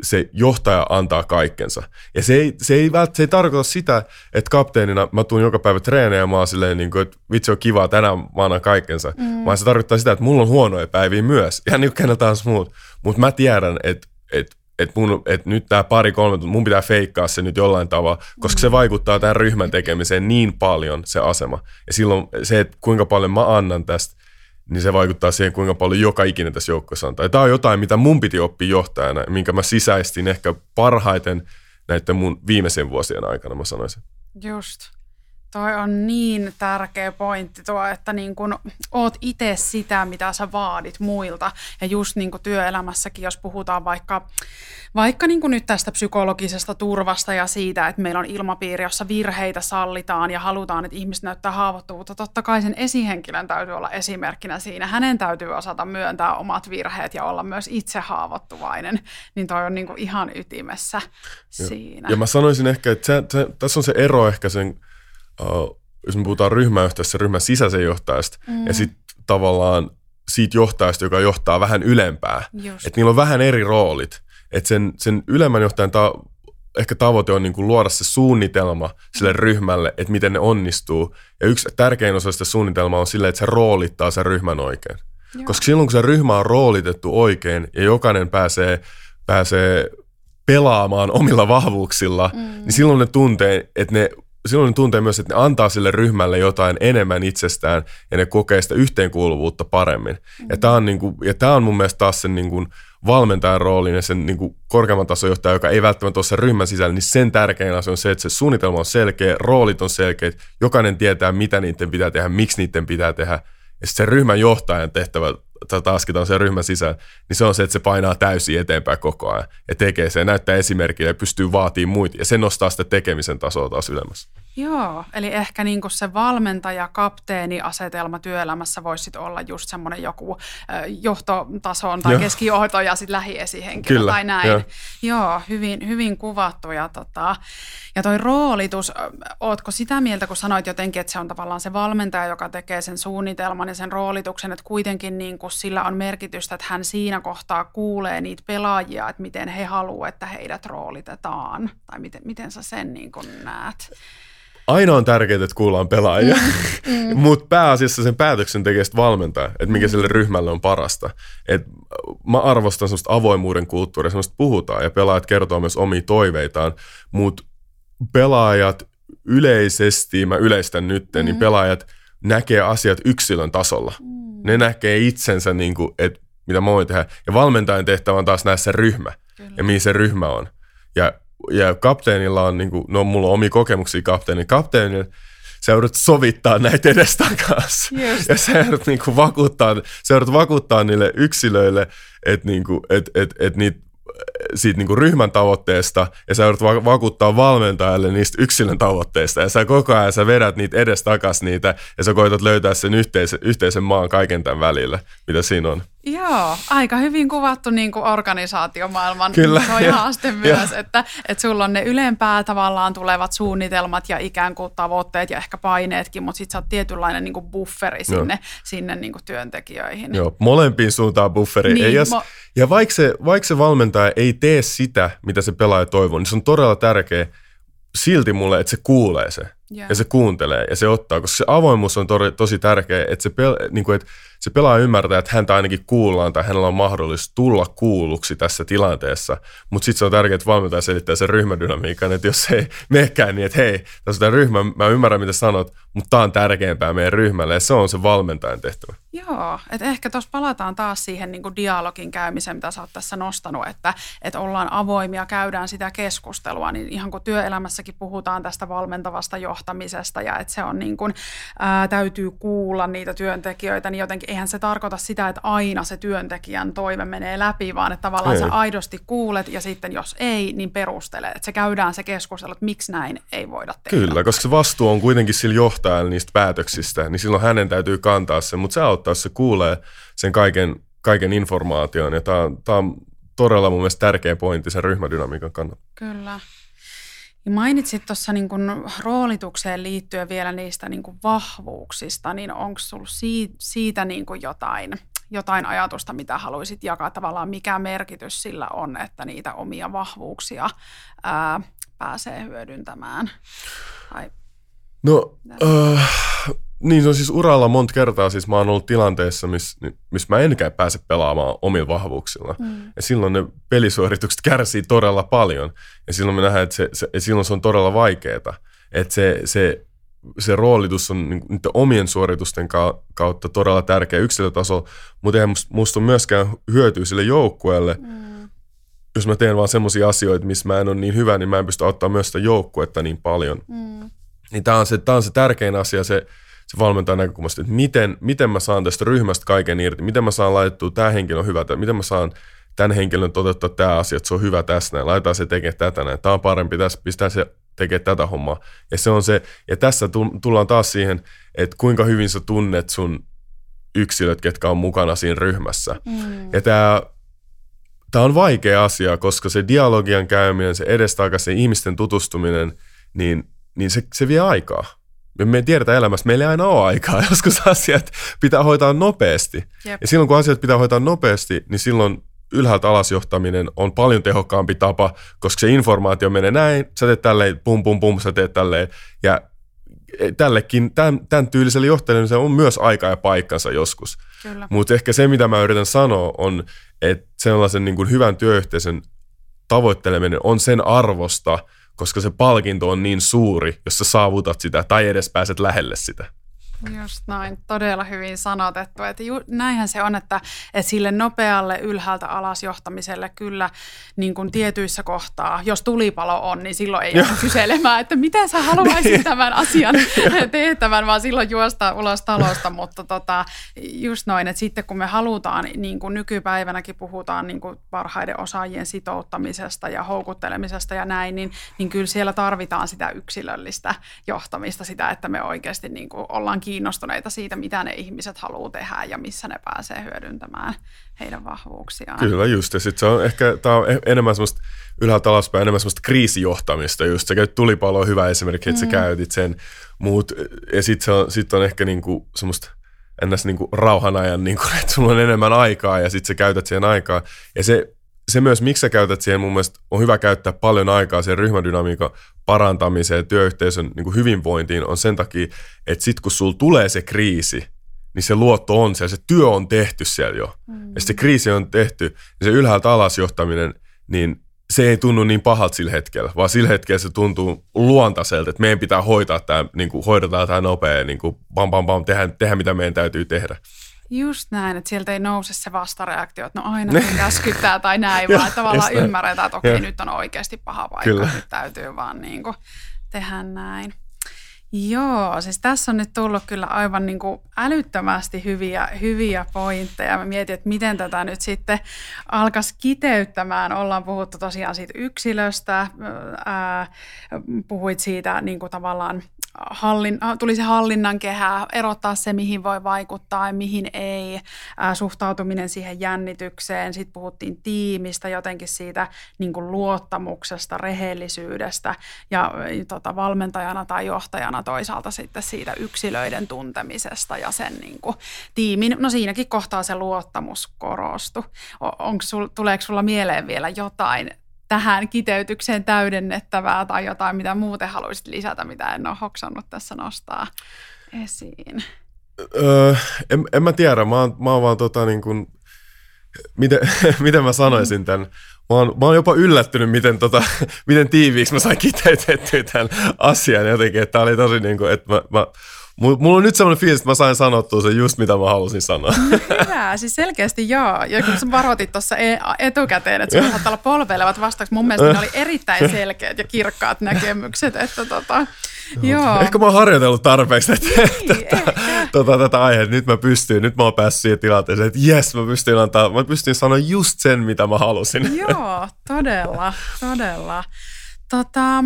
se johtaja antaa kaikkensa. Ja se ei, se ei, se ei tarkoita sitä, että kapteenina mä tuun joka päivä treenejä ja mä oon silleen, niin kuin, että vitsi on kivaa, tänään mä annan kaikkensa. Mm. Vaan se tarkoittaa sitä, että mulla on huonoja päiviä myös. Ihan niin kuin kenellä tahansa muut. Mutta mä tiedän, että, että, että, mun, että nyt tää pari kolme, mun pitää feikkaa se nyt jollain tavalla, koska mm. se vaikuttaa tämän ryhmän tekemiseen niin paljon se asema. Ja silloin se, että kuinka paljon mä annan tästä, niin se vaikuttaa siihen, kuinka paljon joka ikinen tässä joukossa antaa. Ja tämä on jotain, mitä mun piti oppia johtajana, minkä mä sisäistin ehkä parhaiten näiden mun viimeisen vuosien aikana, mä sanoisin. Just. Toi on niin tärkeä pointti tuo, että niin kun oot itse sitä, mitä sä vaadit muilta. Ja just niin kun työelämässäkin, jos puhutaan vaikka, vaikka niin kun nyt tästä psykologisesta turvasta ja siitä, että meillä on ilmapiiri, jossa virheitä sallitaan ja halutaan, että ihmiset näyttää haavoittuvuutta. Totta kai sen esihenkilön täytyy olla esimerkkinä siinä. Hänen täytyy osata myöntää omat virheet ja olla myös itse haavoittuvainen. Niin toi on niin kun ihan ytimessä siinä. Ja mä sanoisin ehkä, että se, se, tässä on se ero ehkä sen... Uh, jos me puhutaan ryhmäyhteisöstä, ryhmän sisäisen johtajasta mm. ja sitten tavallaan siitä johtajasta, joka johtaa vähän ylempää. Että niillä on vähän eri roolit. Että sen, sen ylemmän johtajan ta- ehkä tavoite on niinku luoda se suunnitelma sille ryhmälle, että miten ne onnistuu. Ja yksi tärkein osa sitä suunnitelmaa on silleen, että se roolittaa sen ryhmän oikein. Joo. Koska silloin, kun se ryhmä on roolitettu oikein ja jokainen pääsee, pääsee pelaamaan omilla vahvuuksilla, mm. niin silloin ne tuntee, että ne... Silloin ne tuntee myös, että ne antaa sille ryhmälle jotain enemmän itsestään ja ne kokee sitä yhteenkuuluvuutta paremmin. Mm. Ja tämä on, niin kuin, ja tämä on mun mielestä taas sen niin kuin valmentajan roolin ja sen niin kuin korkeamman tason johtaja, joka ei välttämättä ole sen ryhmän sisällä, niin sen tärkein asia on se, että se suunnitelma on selkeä, roolit on selkeät, jokainen tietää, mitä niiden pitää tehdä, miksi niiden pitää tehdä. Ja sitten sen ryhmän johtajan tehtävä, taaskin on sen ryhmän sisällä, niin se on se, että se painaa täysin eteenpäin koko ajan ja tekee se ja näyttää esimerkkiä ja pystyy vaatimaan muita ja se nostaa sitä tekemisen tasoa taas ylemmässä. Joo, eli ehkä niin kuin se valmentaja-kapteeni-asetelma työelämässä voisi olla just semmoinen joku johtotason tai keskijohto ja sitten lähiesihenkilö tai näin. Jo. Joo, hyvin, hyvin kuvattu. Ja, tota, ja toi roolitus, ootko sitä mieltä, kun sanoit jotenkin, että se on tavallaan se valmentaja, joka tekee sen suunnitelman ja sen roolituksen, että kuitenkin niin kuin sillä on merkitystä, että hän siinä kohtaa kuulee niitä pelaajia, että miten he haluavat, että heidät roolitetaan tai miten, miten sä sen niin kuin näet? Aina on tärkeää, että kuullaan pelaajia, mm, mm. mutta pääasiassa sen päätöksen tekee sitten valmentaja, että mikä mm. sille ryhmälle on parasta. Et mä arvostan semmoista avoimuuden kulttuuria, semmoista puhutaan ja pelaajat kertoo myös omia toiveitaan, mutta pelaajat yleisesti, mä yleistän nyt, mm. niin pelaajat näkee asiat yksilön tasolla. Mm. Ne näkee itsensä, niin kuin, että mitä mä voin tehdä. Ja valmentajan tehtävä on taas nähdä se ryhmä Kyllä. ja mihin se ryhmä on. Ja Ja kapteenilla on, niin kuin, no mulla on omia kokemuksia kapteenilla. Kapteenilla sä joudut sovittaa näitä edestakas. Ja sä joudut, niin kuin, vakuuttaa, sä joudut vakuuttaa niille yksilöille, että niin kuin, et, et, et niitä, siitä niin kuin ryhmän tavoitteesta ja sä joudut vakuuttaa valmentajalle niistä yksilön tavoitteista ja sä koko ajan sä vedät niitä edestakas niitä ja sä koetat löytää sen yhteisen, yhteisen maan kaiken tämän välillä, mitä siinä on. Joo, aika hyvin kuvattu niin kuin organisaatiomaailman Kyllä, iso ja, haaste ja, myös, ja. Että, että sulla on ne ylempää tavallaan tulevat suunnitelmat ja ikään kuin tavoitteet ja ehkä paineetkin, mutta sit sä oot tietynlainen niin kuin bufferi sinne, no. sinne niin kuin työntekijöihin. Joo, molempiin suuntaan bufferi. Niin, ja, jos, mo- ja vaikka se, vaik se valmentaja ei tee sitä, mitä se pelaaja toivoo, niin se on todella tärkeä silti mulle, että se kuulee se yeah. ja se kuuntelee ja se ottaa, koska se avoimuus on to- tosi tärkeä, että se pel- niin kuin, että se pelaaja ymmärtää, että häntä ainakin kuullaan tai hänellä on mahdollisuus tulla kuulluksi tässä tilanteessa, mutta sitten se on tärkeää, että valmentaja selittää sen ryhmädynamiikan, että jos ei menekään niin, että hei, tässä on ryhmä, mä ymmärrän mitä sanot, mutta tämä on tärkeämpää meidän ryhmälle ja se on se valmentajan tehtävä. Joo, että ehkä tuossa palataan taas siihen niin kuin dialogin käymiseen, mitä sä oot tässä nostanut, että, että ollaan avoimia, käydään sitä keskustelua, niin ihan kuin työelämässäkin puhutaan tästä valmentavasta johtamisesta ja että se on niin kuin, ää, täytyy kuulla niitä työntekijöitä, niin jotenkin eihän se tarkoita sitä, että aina se työntekijän toive menee läpi, vaan että tavallaan ei. Sä aidosti kuulet ja sitten jos ei, niin perustele, että se käydään se keskustelu, että miksi näin ei voida tehdä. Kyllä, koska se vastuu on kuitenkin sillä johtajalla niistä päätöksistä, niin silloin hänen täytyy kantaa sen, mutta se auttaa, jos se kuulee sen kaiken, kaiken informaation ja tämä on, on todella mun mielestä tärkeä pointti sen ryhmädynamiikan kannalta. Kyllä. Mainitsit tuossa niin kun roolitukseen liittyen vielä niistä niin kun vahvuuksista, niin onko sinulla siitä niin kun jotain, jotain ajatusta, mitä haluaisit jakaa? Tavallaan mikä merkitys sillä on, että niitä omia vahvuuksia ää, pääsee hyödyntämään? Tai... No äh, niin se on siis uralla monta kertaa, siis mä oon ollut tilanteessa, missä miss mä enkä pääse pelaamaan omilla vahvuuksilla. Mm. Ja silloin ne pelisuoritukset kärsii todella paljon. Ja silloin me nähdään, että se, se, et silloin se on todella vaikeeta. Että se, se, se roolitus on niin, niiden omien suoritusten kautta todella tärkeä yksilötasolla, mutta eihän musta myöskään hyötyä sille joukkueelle. Mm. Jos mä teen vaan semmoisia asioita, missä mä en ole niin hyvä, niin mä en pysty auttamaan myös sitä joukkuetta niin paljon. Mm. Niin tämä on, on se tärkein asia, se, se valmentajan näkökulmasta, että miten, miten mä saan tästä ryhmästä kaiken irti, miten mä saan laitettua tämä henkilö hyvä, miten mä saan tämän henkilön toteuttaa tämä asia, että se on hyvä tässä näin, laitetaan se tekemään tätä näin, tämä on parempi tässä, pistää se tekemään tätä hommaa. Ja se on se, ja tässä tullaan taas siihen, että kuinka hyvin sä tunnet sun yksilöt, ketkä on mukana siinä ryhmässä. Mm. Ja tämä, tämä on vaikea asia, koska se dialogian käyminen, se edestakaisin ihmisten tutustuminen, niin, niin se, se vie aikaa. Me tiedetään elämässä, meillä ei aina ole aikaa. Joskus asiat pitää hoitaa nopeasti. Jep. Ja silloin, kun asiat pitää hoitaa nopeasti, niin silloin ylhäältä alas johtaminen on paljon tehokkaampi tapa, koska se informaatio menee näin, sä teet tälleen, pum pum pum, sä teet tälleen. Ja tällekin, tämän, tämän tyyliselle johtajalle on myös aika ja paikkansa joskus. Mutta ehkä se, mitä mä yritän sanoa, on, että sellaisen niin kuin hyvän työyhteisön tavoitteleminen on sen arvosta, koska se palkinto on niin suuri, jos sä saavutat sitä tai edes pääset lähelle sitä. Just näin, todella hyvin sanotettu. Että ju, näinhän se on, että, että sille nopealle ylhäältä alas johtamiselle kyllä niin kuin tietyissä kohtaa, jos tulipalo on, niin silloin ei ole kyselemään, että mitä sä haluaisit tämän asian tehtävän, vaan silloin juosta ulos talosta. Mutta tota, just noin, että sitten kun me halutaan, niin kuin nykypäivänäkin puhutaan niin kuin parhaiden osaajien sitouttamisesta ja houkuttelemisesta ja näin, niin, niin kyllä siellä tarvitaan sitä yksilöllistä johtamista, sitä, että me oikeasti niin kuin ollaan kiinnostuneita siitä, mitä ne ihmiset haluaa tehdä ja missä ne pääsee hyödyntämään heidän vahvuuksiaan. Kyllä just, ja sitten se on ehkä, tämä on enemmän semmoista ylhäältä alaspäin, enemmän semmoista kriisijohtamista just, sä käyt tulipaloa hyvä esimerkki, että mm. sä käytit sen, mut, ja sitten on, sit on ehkä niinku semmoista ennäs niinku rauhanajan, niinku, että sulla on enemmän aikaa ja sitten sä käytät siihen aikaa, ja se Se myös, miksi sä käytät siihen, mun mielestä on hyvä käyttää paljon aikaa siihen ryhmädynamiikan parantamiseen ja työyhteisön niin kuin hyvinvointiin, on sen takia, että sit kun sulla tulee se kriisi, niin se luotto on siellä, se työ on tehty siellä jo. Mm. Ja se kriisi on tehty, niin se ylhäältä alas johtaminen, niin se ei tunnu niin pahalta sillä hetkellä, vaan sillä hetkellä se tuntuu luontaiselta, että meidän pitää hoitaa tämä, niin kuin hoidetaan tämä nopea, niin kuin bam bam bam, tehdään, tehdään mitä meidän täytyy tehdä. Just näin, että sieltä ei nouse se vastareaktio, että no aina käskyttää tai näin, vaan tavallaan ymmärretään, että okei, nyt on oikeasti paha paikka, kyllä. Nyt täytyy vaan niin kuin tehdä näin. Joo, siis tässä on nyt tullut kyllä aivan niin kuin älyttömästi hyviä, hyviä pointteja. Mä mietin, että miten tätä nyt sitten alkaisi kiteyttämään. Ollaan puhuttu tosiaan siitä yksilöstä, ää, puhuit siitä niin kuin tavallaan, Hallin, tuli se hallinnan kehää, erottaa se, mihin voi vaikuttaa ja mihin ei, ää, suhtautuminen siihen jännitykseen. Sitten puhuttiin tiimistä, jotenkin siitä niin kuin luottamuksesta, rehellisyydestä ja tota, valmentajana tai johtajana toisaalta sitten siitä yksilöiden tuntemisesta ja sen niin kuin, tiimin. No siinäkin kohtaa se luottamus korostui. Onko sul, tuleeko sulla mieleen vielä jotain tähän kiteytykseen täydennettävää tai jotain, mitä muuten haluaisit lisätä, mitä en ole hoksannut tässä nostaa esiin? Öö, en, en mä tiedä. Mä oon, mä oon vaan tota niin kuin, miten, miten mä sanoisin tämän? Mä oon, mä oon jopa yllättynyt, miten, tota, miten tiiviiksi mä sain kiteytettyä tämän asian jotenkin. Että tää oli tosi niin kuin, että mä... mä Mulla on nyt semmoinen fiilis, että mä sain sanottua sen just mitä mä halusin sanoa. Hyvä, siis selkeästi joo. Ja kun sä varoitit tuossa etukäteen, että sun saattaa olla polveilevat vastaukset. Mun mielestä ne oli erittäin selkeät ja kirkkaat näkemykset. Että tota, joo. Ehkä mä oon harjoitellut tarpeeksi niin, tätä, tota, tätä aihetta. Nyt mä pystyn, nyt mä oon päässyt siihen tilanteeseen, että jes, mä pystyn antaa, mä pystyn sanoa just sen, mitä mä halusin. Joo, todella, todella. Tota...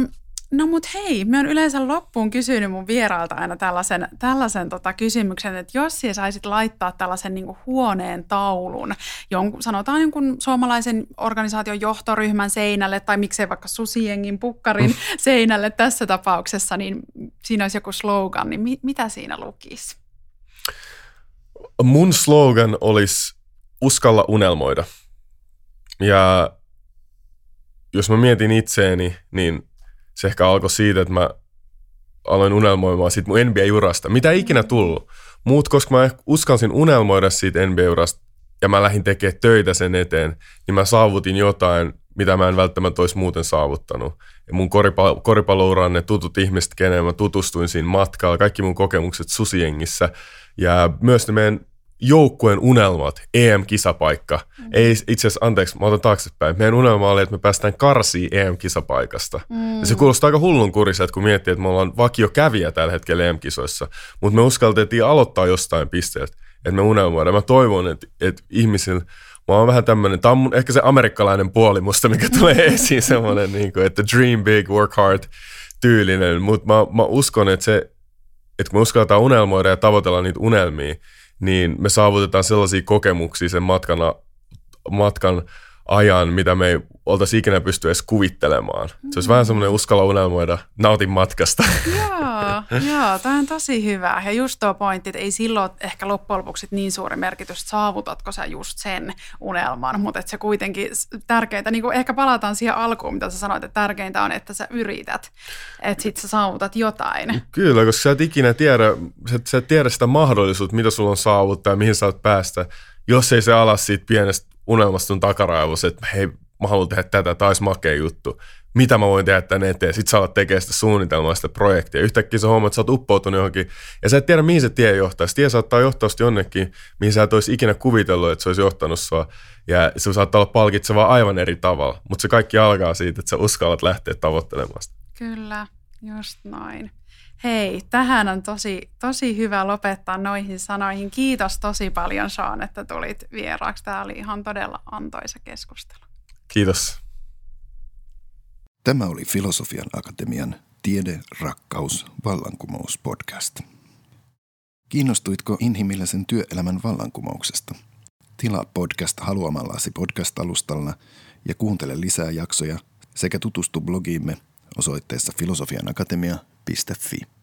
No mut hei, mä oon yleensä loppuun kysynyt mun vierailta aina tällaisen, tällaisen tota kysymyksen, että jos sä saisit laittaa tällaisen niin kuin huoneen taulun, jonkun, sanotaan jonkun suomalaisen organisaation johtoryhmän seinälle tai miksei vaikka Susijengin pukkarin seinälle tässä tapauksessa, niin siinä olisi joku slogan, niin mi- mitä siinä lukisi? Mun slogan olisi uskalla unelmoida. Ja jos mä mietin itseäni, niin se ehkä alkoi siitä, että mä aloin unelmoimaan siitä mun N B A-urasta. Mitä ikinä tullut. Muut, koska mä uskalsin unelmoida siitä N B A-urasta ja mä lähdin tekemään töitä sen eteen, niin mä saavutin jotain, mitä mä en välttämättä olisi muuten saavuttanut. Ja mun koripallo, koripallouran, ne tutut ihmiset, keneen mä tutustuin siinä matkalla, kaikki mun kokemukset Susijengissä ja myös ne meidän joukkueen unelmat, E M-kisapaikka. Mm. Ei, itse asiassa, anteeksi, mä otan taaksepäin. Meidän unelma oli, että me päästään karsiin E M-kisapaikasta. Mm. Ja se kuulostaa aika hullunkuriselta, kun miettii, että me ollaan vakiokävijä tällä hetkellä E M-kisoissa. Mutta me uskaltettiin aloittaa jostain pisteeltä, että me unelmoidaan. Mä toivon, että, että ihmisillä... Mä oon vähän tämmönen, tää on mun, ehkä se amerikkalainen puoli musta, mikä tulee esiin semmoinen, niin kuin, että dream big, work hard tyylinen. Mutta mä, mä uskon, että, se, että kun me uskalletaan unelmoida ja tavoitella niitä unelmia, niin me saavutetaan sellaisia kokemuksia sen matkana, matkan ajan, mitä me ei oltaisi ikinä pysty edes kuvittelemaan. Mm. Se olisi vähän semmoinen uskalla unelmoida, nautin matkasta. Joo, joo, toi on tosi hyvä. Ja just tuo pointti, että ei silloin ehkä loppujen lopuksi niin suuri merkitys, että saavutatko sä just sen unelman, mutta että se kuitenkin tärkeintä, niin kuin ehkä palataan siihen alkuun, mitä sä sanoit, että tärkeintä on, että sä yrität, että sit sä saavutat jotain. Kyllä, koska sä et ikinä tiedä, sä, sä et tiedä sitä mahdollisuutta, mitä sulla on saavuttaa ja mihin sä oot päästä, jos ei se ala siitä pienestä unelmasta sun takaraivossa, että hei, mä haluan tehdä tätä, tämä olisi makea juttu. Mitä mä voin tehdä tämän eteen? Sitten sä alat tekemään sitä suunnitelmaa, sitä projektia. Yhtäkkiä sä huomaat, että sä oot uppoutunut johonkin, ja sä et tiedä, mihin se tie johtaa. Se tie saattaa johtaa jonnekin, mihin sä et olisi ikinä kuvitellut, että se olisi johtanut sua. Ja se saattaa olla palkitsevaa aivan eri tavalla. Mutta se kaikki alkaa siitä, että sä uskallat lähteä tavoittelemaan sitä. Kyllä, just näin. Hei, tähän on tosi, tosi hyvä lopettaa noihin sanoihin. Kiitos tosi paljon, Sean, että tulit vieraaksi. Tämä oli ihan todella antoisa keskustelu. Kiitos. Tämä oli Filosofian Akatemian Tiede, rakkaus, vallankumous podcast. Kiinnostuitko inhimillisen työelämän vallankumouksesta? Tilaa podcast haluamallasi podcast-alustalla ja kuuntele lisää jaksoja sekä tutustu blogiimme osoitteessa filosofianakatemia piste fi.